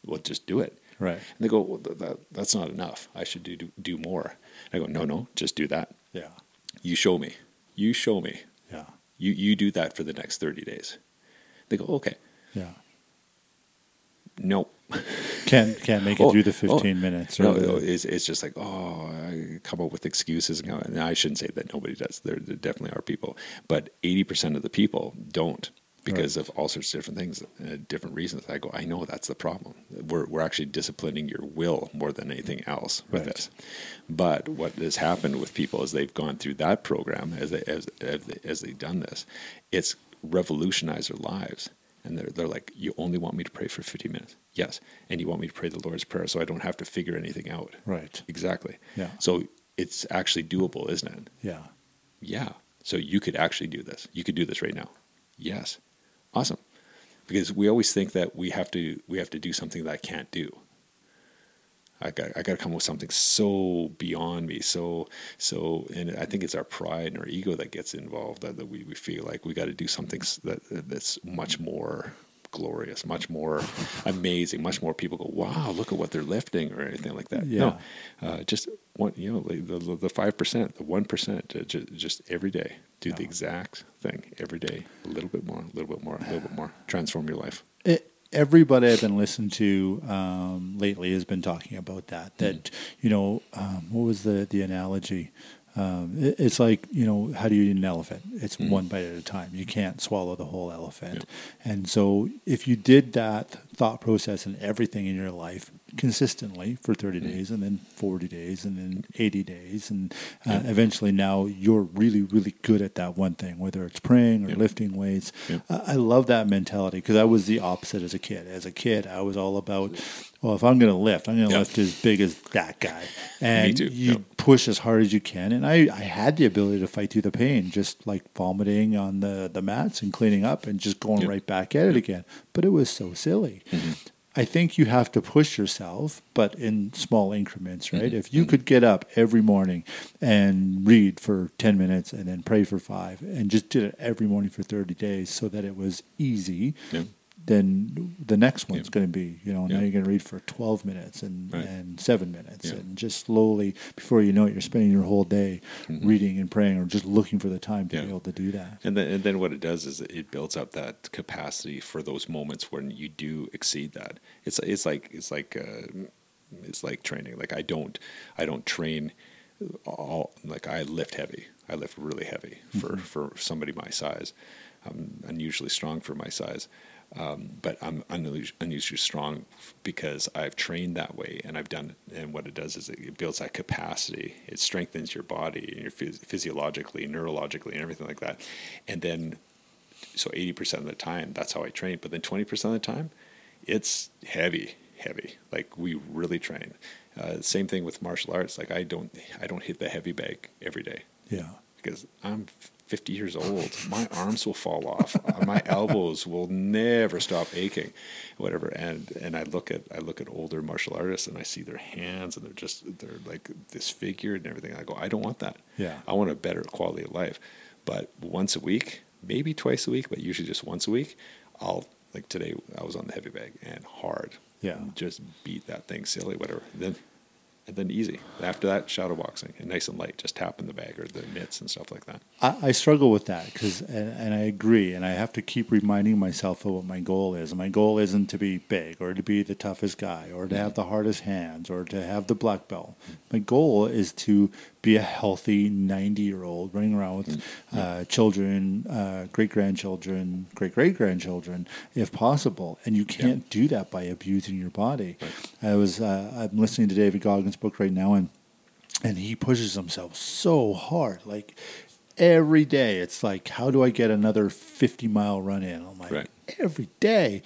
well, just do it. Right. And they go, well, that's not enough. I should do more. And I go, no, just do that. Yeah. You show me. Yeah. You do that for the next 30 days. They go, okay. Yeah. Nope. Can't make it through the 15 minutes. Right? No, it's just like, I come up with excuses. And I shouldn't say that nobody does. There definitely are people. But 80% of the people don't because of all sorts of different things, different reasons. I go, I know that's the problem. We're actually disciplining your will more than anything else with this. But what has happened with people as they've gone through that program, as they've done this, it's revolutionized their lives. And they're like, you only want me to pray for 50 minutes. Yes. And you want me to pray the Lord's Prayer so I don't have to figure anything out. Right. Exactly. Yeah. So it's actually doable, isn't it? Yeah. Yeah. So you could actually do this. You could do this right now. Yes. Awesome. Because we always think that we have to do something that I can't do. I got to come up with something so beyond me. So, and I think it's our pride and our ego that gets involved that we feel like we got to do something that's much more glorious, much more amazing, much more people go, wow, look at what they're lifting or anything like that. Yeah. No, just one, the 5%, the 1%, just every day, do the exact thing every day, a little bit more, a little bit more, a little bit more, transform your life. Everybody I've been listening to lately has been talking about that, what was the analogy? It's like, how do you eat an elephant? It's one bite at a time. You can't swallow the whole elephant. Yeah. And so if you did that thought process and everything in your life consistently for 30 days and then 40 days and then 80 days, and eventually now you're really, really good at that one thing, whether it's praying or lifting weights. Yeah. I love that mentality because I was the opposite as a kid. As a kid, I was all about, well, if I'm going to lift, I'm going to lift as big as that guy. And me too. You push as hard as you can. And I had the ability to fight through the pain, just like vomiting on the mats and cleaning up and just going right back at it again. But it was so silly. Mm-hmm. I think you have to push yourself, but in small increments, right? Mm-hmm. If you could get up every morning and read for 10 minutes and then pray for 5 and just did it every morning for 30 days so that it was easy, then the next one's going to be, now you're going to read for 12 minutes and 7 minutes and just slowly, before you know it, you're spending your whole day reading and praying or just looking for the time to be able to do that. And then what it does is it builds up that capacity for those moments when you do exceed that. It's like training. Like I don't train all, like I lift heavy. I lift really heavy for somebody my size. I'm unusually strong for my size. But I'm unusually strong because I've trained that way and I've done it. And what it does is it builds that capacity. It strengthens your body and your physiologically, neurologically, and everything like that. And then, so 80% of the time, that's how I train. But then 20% of the time, it's heavy. Like we really train. Same thing with martial arts. Like I don't hit the heavy bag every day. Yeah. Because I'm 50 years old, my arms will fall off. My elbows will never stop aching, whatever. And I look at older martial artists and I see their hands and they're like disfigured and everything. I go, I don't want that. Yeah. I want a better quality of life. But once a week, maybe twice a week, but usually just once a week, like today I was on the heavy bag and hard. Yeah. And just beat that thing silly, whatever. And then easy. After that, shadow boxing and nice and light, just tap in the bag or the mitts and stuff like that. I struggle with that because, and I agree, and I have to keep reminding myself of what my goal is. And my goal isn't to be big or to be the toughest guy or to have the hardest hands or to have the black belt. My goal is to be a healthy 90-year-old running around with children, great-grandchildren, great-great-grandchildren, if possible. And you can't do that by abusing your body. Right. I'm listening to David Goggins' book right now, and he pushes himself so hard. Like every day, it's like, how do I get another 50-mile run in? I'm like, every day.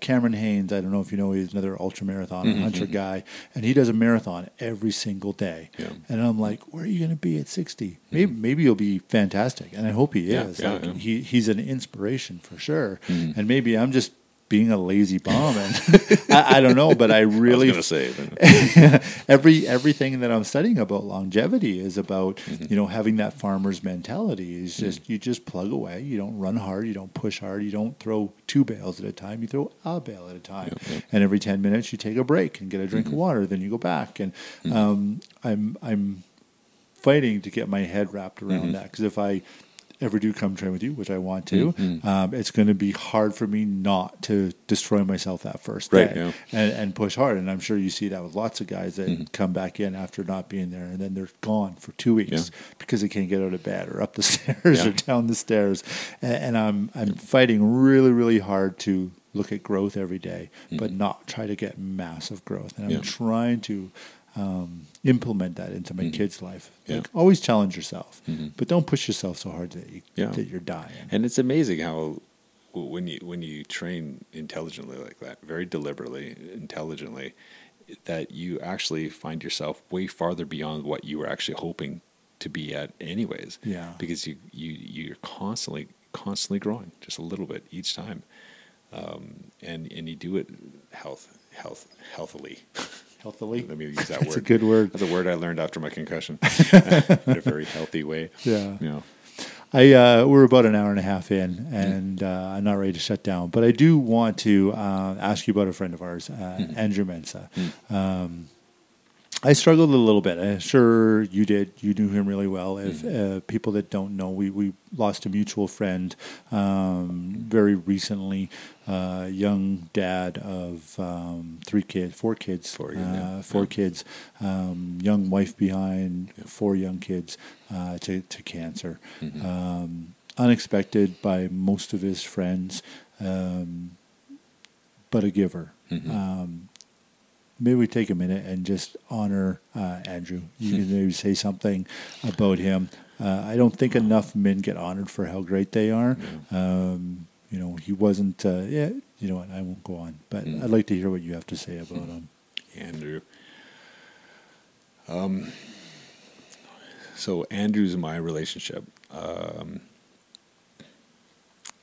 Cameron Haynes, I don't know if you know, he's another ultramarathon hunter guy, and he does a marathon every single day. Yeah. And I'm like, where are you going to be at 60? Maybe he'll be fantastic, and I hope he is. He's an inspiration for sure. And maybe I'm just being a lazy bum, and I don't know, but I really everything that I'm studying about longevity is about you know, having that farmer's mentality. It's just you just plug away, you don't run hard, you don't push hard, you don't throw two bales at a time, you throw a bale at a time, and every 10 minutes you take a break and get a drink of water, then you go back. And I'm fighting to get my head wrapped around that, because if I ever do come train with you, which I want to, it's going to be hard for me not to destroy myself that first day and push hard. And I'm sure you see that with lots of guys that come back in after not being there, and then they're gone for 2 weeks because they can't get out of bed or up the stairs or down the stairs. And I'm fighting really, really hard to look at growth every day, but not try to get massive growth. And I'm trying to implement that into my kids' life. Like, always challenge yourself, but don't push yourself so hard that, that you're dying. And it's amazing how when you train intelligently like that, very deliberately, intelligently, that you actually find yourself way farther beyond what you were actually hoping to be at anyways. Yeah. Because you're constantly growing just a little bit each time. And you do it healthily. Healthily? Let me use that word. That's a good word. That's a word I learned after my concussion in a very healthy way. Yeah. You know. We're about an hour and a half in, and I'm not ready to shut down. But I do want to ask you about a friend of ours, Andrew Mensah. I struggled a little bit. I'm sure you did. You knew him really well. If people that don't know, we lost a mutual friend very recently, young dad of four kids, young wife behind, four young kids to cancer. Unexpected by most of his friends, but a giver. Maybe we take a minute and just honor Andrew. You can maybe say something about him. I don't think enough men get honored for how great they are. You know, he wasn't. You know what? I won't go on, but I'd like to hear what you have to say about him, Andrew. So Andrew's my relationship.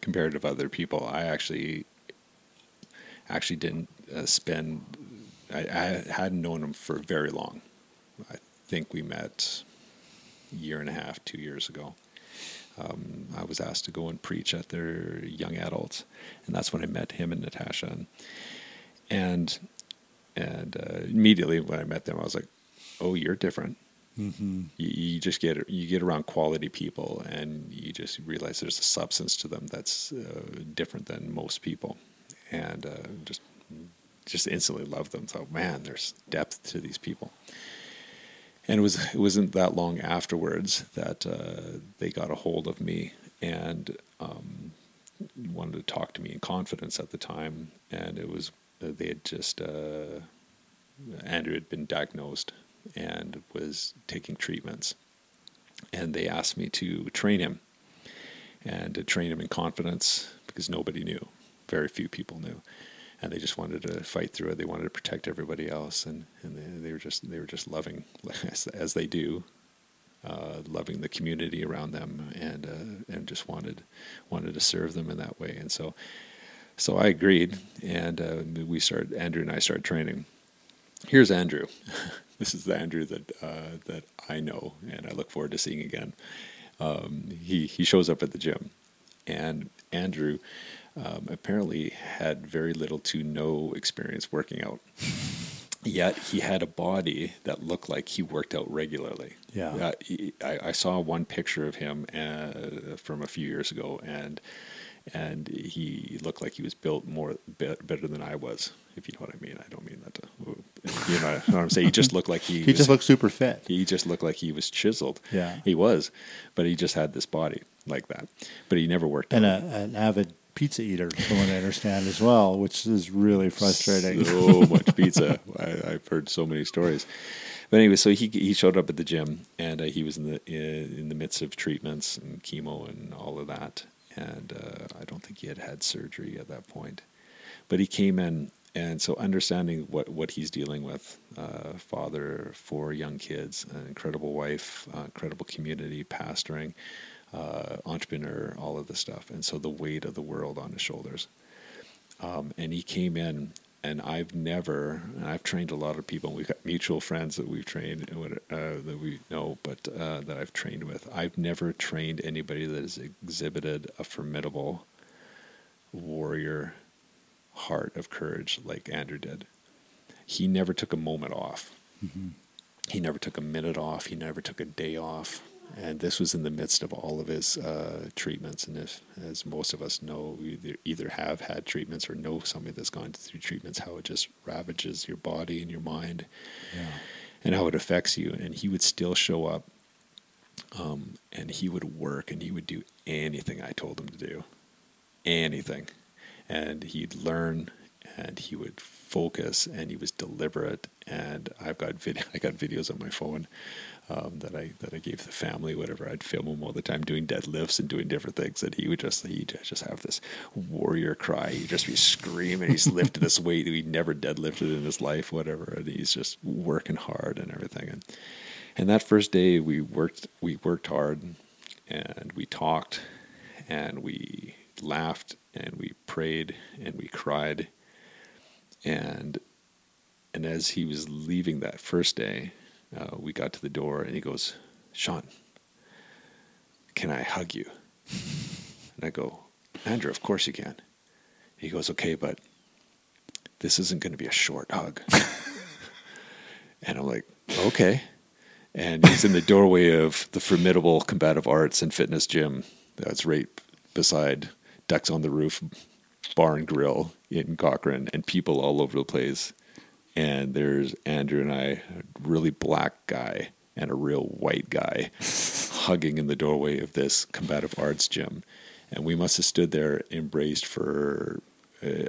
Compared to other people, I actually didn't spend. I hadn't known him for very long. I think we met a year and a half, 2 years ago. I was asked to go and preach at their young adults, and that's when I met him and Natasha. And immediately when I met them, I was like, "Oh, you're different." You just get around quality people, and you just realize there's a substance to them that's different than most people, and just instantly loved them. Thought, man, there's depth to these people. And it wasn't that long afterwards that they got a hold of me and wanted to talk to me in confidence at the time. And it was Andrew had been diagnosed and was taking treatments. And they asked me to train him and to train him in confidence because nobody knew. Very few people knew. And they just wanted to fight through it. They wanted to protect everybody else, and they were just loving, as they do, loving the community around them, and just wanted to serve them in that way. And so I agreed, and Andrew and I started training. Here's Andrew. This is the Andrew that I know, and I look forward to seeing again. He shows up at the gym, and Andrew. Apparently had very little to no experience working out. Yet he had a body that looked like he worked out regularly. Yeah. I saw one picture of him from a few years ago, and he looked like he was built better than I was, if you know what I mean. I don't mean that to... You know what I'm saying? He just looked like he was... He just looked super fit. He just looked like he was chiseled. Yeah. He was, but he just had this body like that. But he never worked out. And an avid... pizza eater, from what I understand as well, which is really frustrating. So much pizza. I've heard so many stories. But anyway, so he showed up at the gym, and he was in the midst of treatments and chemo and all of that. And I don't think he had surgery at that point. But he came in, and so understanding what he's dealing with, father, four young kids, an incredible wife, incredible community, pastoring, entrepreneur, all of this stuff. And so the weight of the world on his shoulders. and he came in, and I've trained a lot of people, and we've got mutual friends that we've trained, that we know, but that I've trained with. I've never trained anybody that has exhibited a formidable warrior heart of courage like Andrew did. He never took a moment off. Mm-hmm. He never took a minute off. He never took a day off. And this was in the midst of all of his treatments. And if, as most of us know, we either have had treatments or know somebody that's gone through treatments, how it just ravages your body and your mind, and how it affects you. And he would still show up, and he would work, and he would do anything I told him to do, anything. And he'd learn, and he would focus, and he was deliberate. And I got videos on my phone that I gave the family, whatever. I'd film him all the time doing deadlifts and doing different things, and he'd just have this warrior cry. He'd just be screaming. He's lifted this weight that he'd never deadlifted in his life, whatever. And he's just working hard and everything. And that first day we worked hard, and we talked, and we laughed, and we prayed, and we cried. And as he was leaving that first day, we got to the door, and he goes, "Sean, can I hug you?" And I go, "Andrew, of course you can." He goes, "Okay, but this isn't going to be a short hug." And I'm like, "Okay." And he's in the doorway of the Formidable Combative Arts and Fitness gym that's right beside Ducks on the Roof Barn Grill in Cochrane, and people all over the place. And there's Andrew and I, a really black guy and a real white guy, hugging in the doorway of this combative arts gym. And we must have stood there embraced for,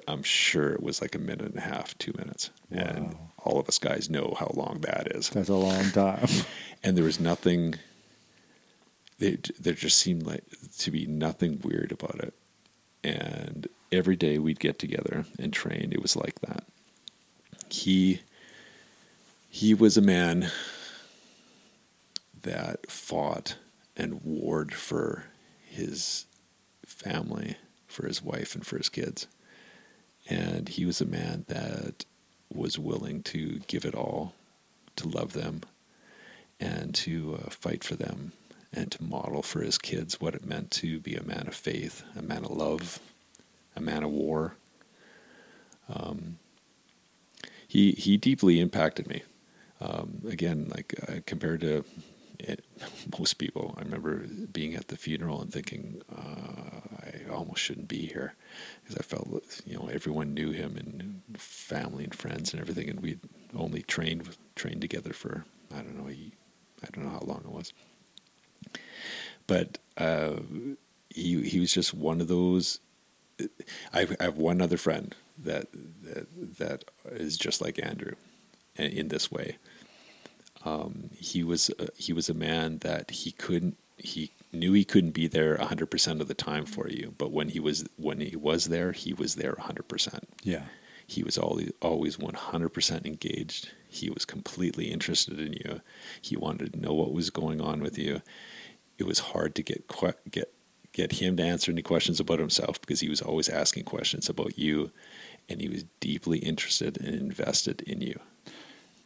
I'm sure it was like a minute and a half, 2 minutes. Wow. And all of us guys know how long that is. That's a long time. And there was nothing, there just seemed like to be nothing weird about it. And every day we'd get together and train. It was like that. He was a man that fought and warred for his family, for his wife, and for his kids. And he was a man that was willing to give it all, to love them, and to fight for them, and to model for his kids what it meant to be a man of faith, a man of love, a man of war. He deeply impacted me. Again, like compared to most people, I remember being at the funeral and thinking, I almost shouldn't be here, because I felt, everyone knew him, and family and friends and everything, and we'd only trained together for, I don't know how long it was. But he was just one of those. I have one other friend that is just like Andrew, in this way. He was a man that he knew he couldn't be there 100% of the time for you, but when he was there, he was there 100%. Yeah, he was always 100% engaged. He was completely interested in you. He wanted to know what was going on with you. It was hard to get him to answer any questions about himself, because he was always asking questions about you, and he was deeply interested and invested in you.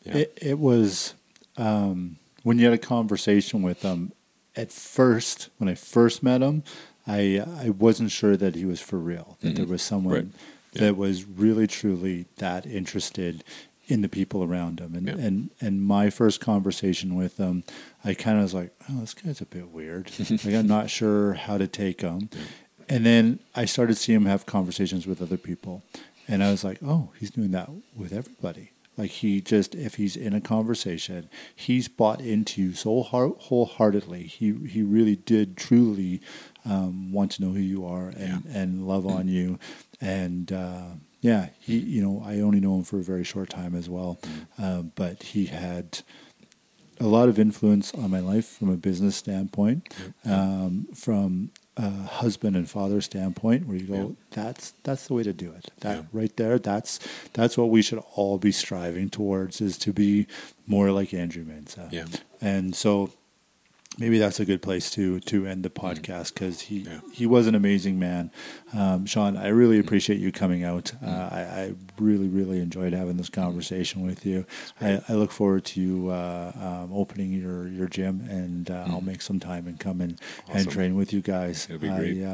Yeah. It was, when you had a conversation with him, at first, when I first met him, I wasn't sure that he was for real, that there was someone that was really, truly that interested in the people around him. And, and my first conversation with him, I kind of was like, oh, this guy's a bit weird. Like, I'm not sure how to take him. Yeah. And then I started seeing him have conversations with other people. And I was like, oh, he's doing that with everybody. Like, he just, if he's in a conversation, he's bought into you so wholeheartedly. He really did truly want to know who you are and love on you. And, I only know him for a very short time as well. But he had a lot of influence on my life from a business standpoint, from husband and father standpoint, where you go, that's the way to do it. That right there, that's what we should all be striving towards, is to be more like Andrew Mensah. Yeah. And so Maybe that's a good place to end the podcast, because he was an amazing man. Sean, I really appreciate you coming out. I really, really enjoyed having this conversation with you. I look forward to you opening your gym, and I'll make some time and come and, and train with you guys. It'll be great.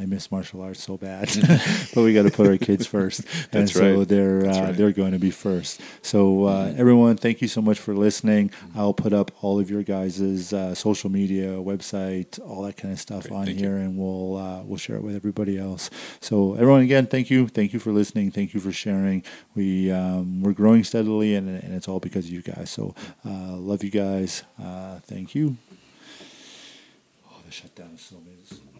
I miss martial arts so bad, but we got to put our kids first. That's and right. So they're going to be first. So everyone, thank you so much for listening. I'll put up all of your guys' social media, website, all that kind of stuff on here, and we'll share it with everybody else. So everyone, again, thank you for listening, thank you for sharing. We're growing steadily, and it's all because of you guys. So love you guys. Thank you. Oh, the shutdown is so amazing.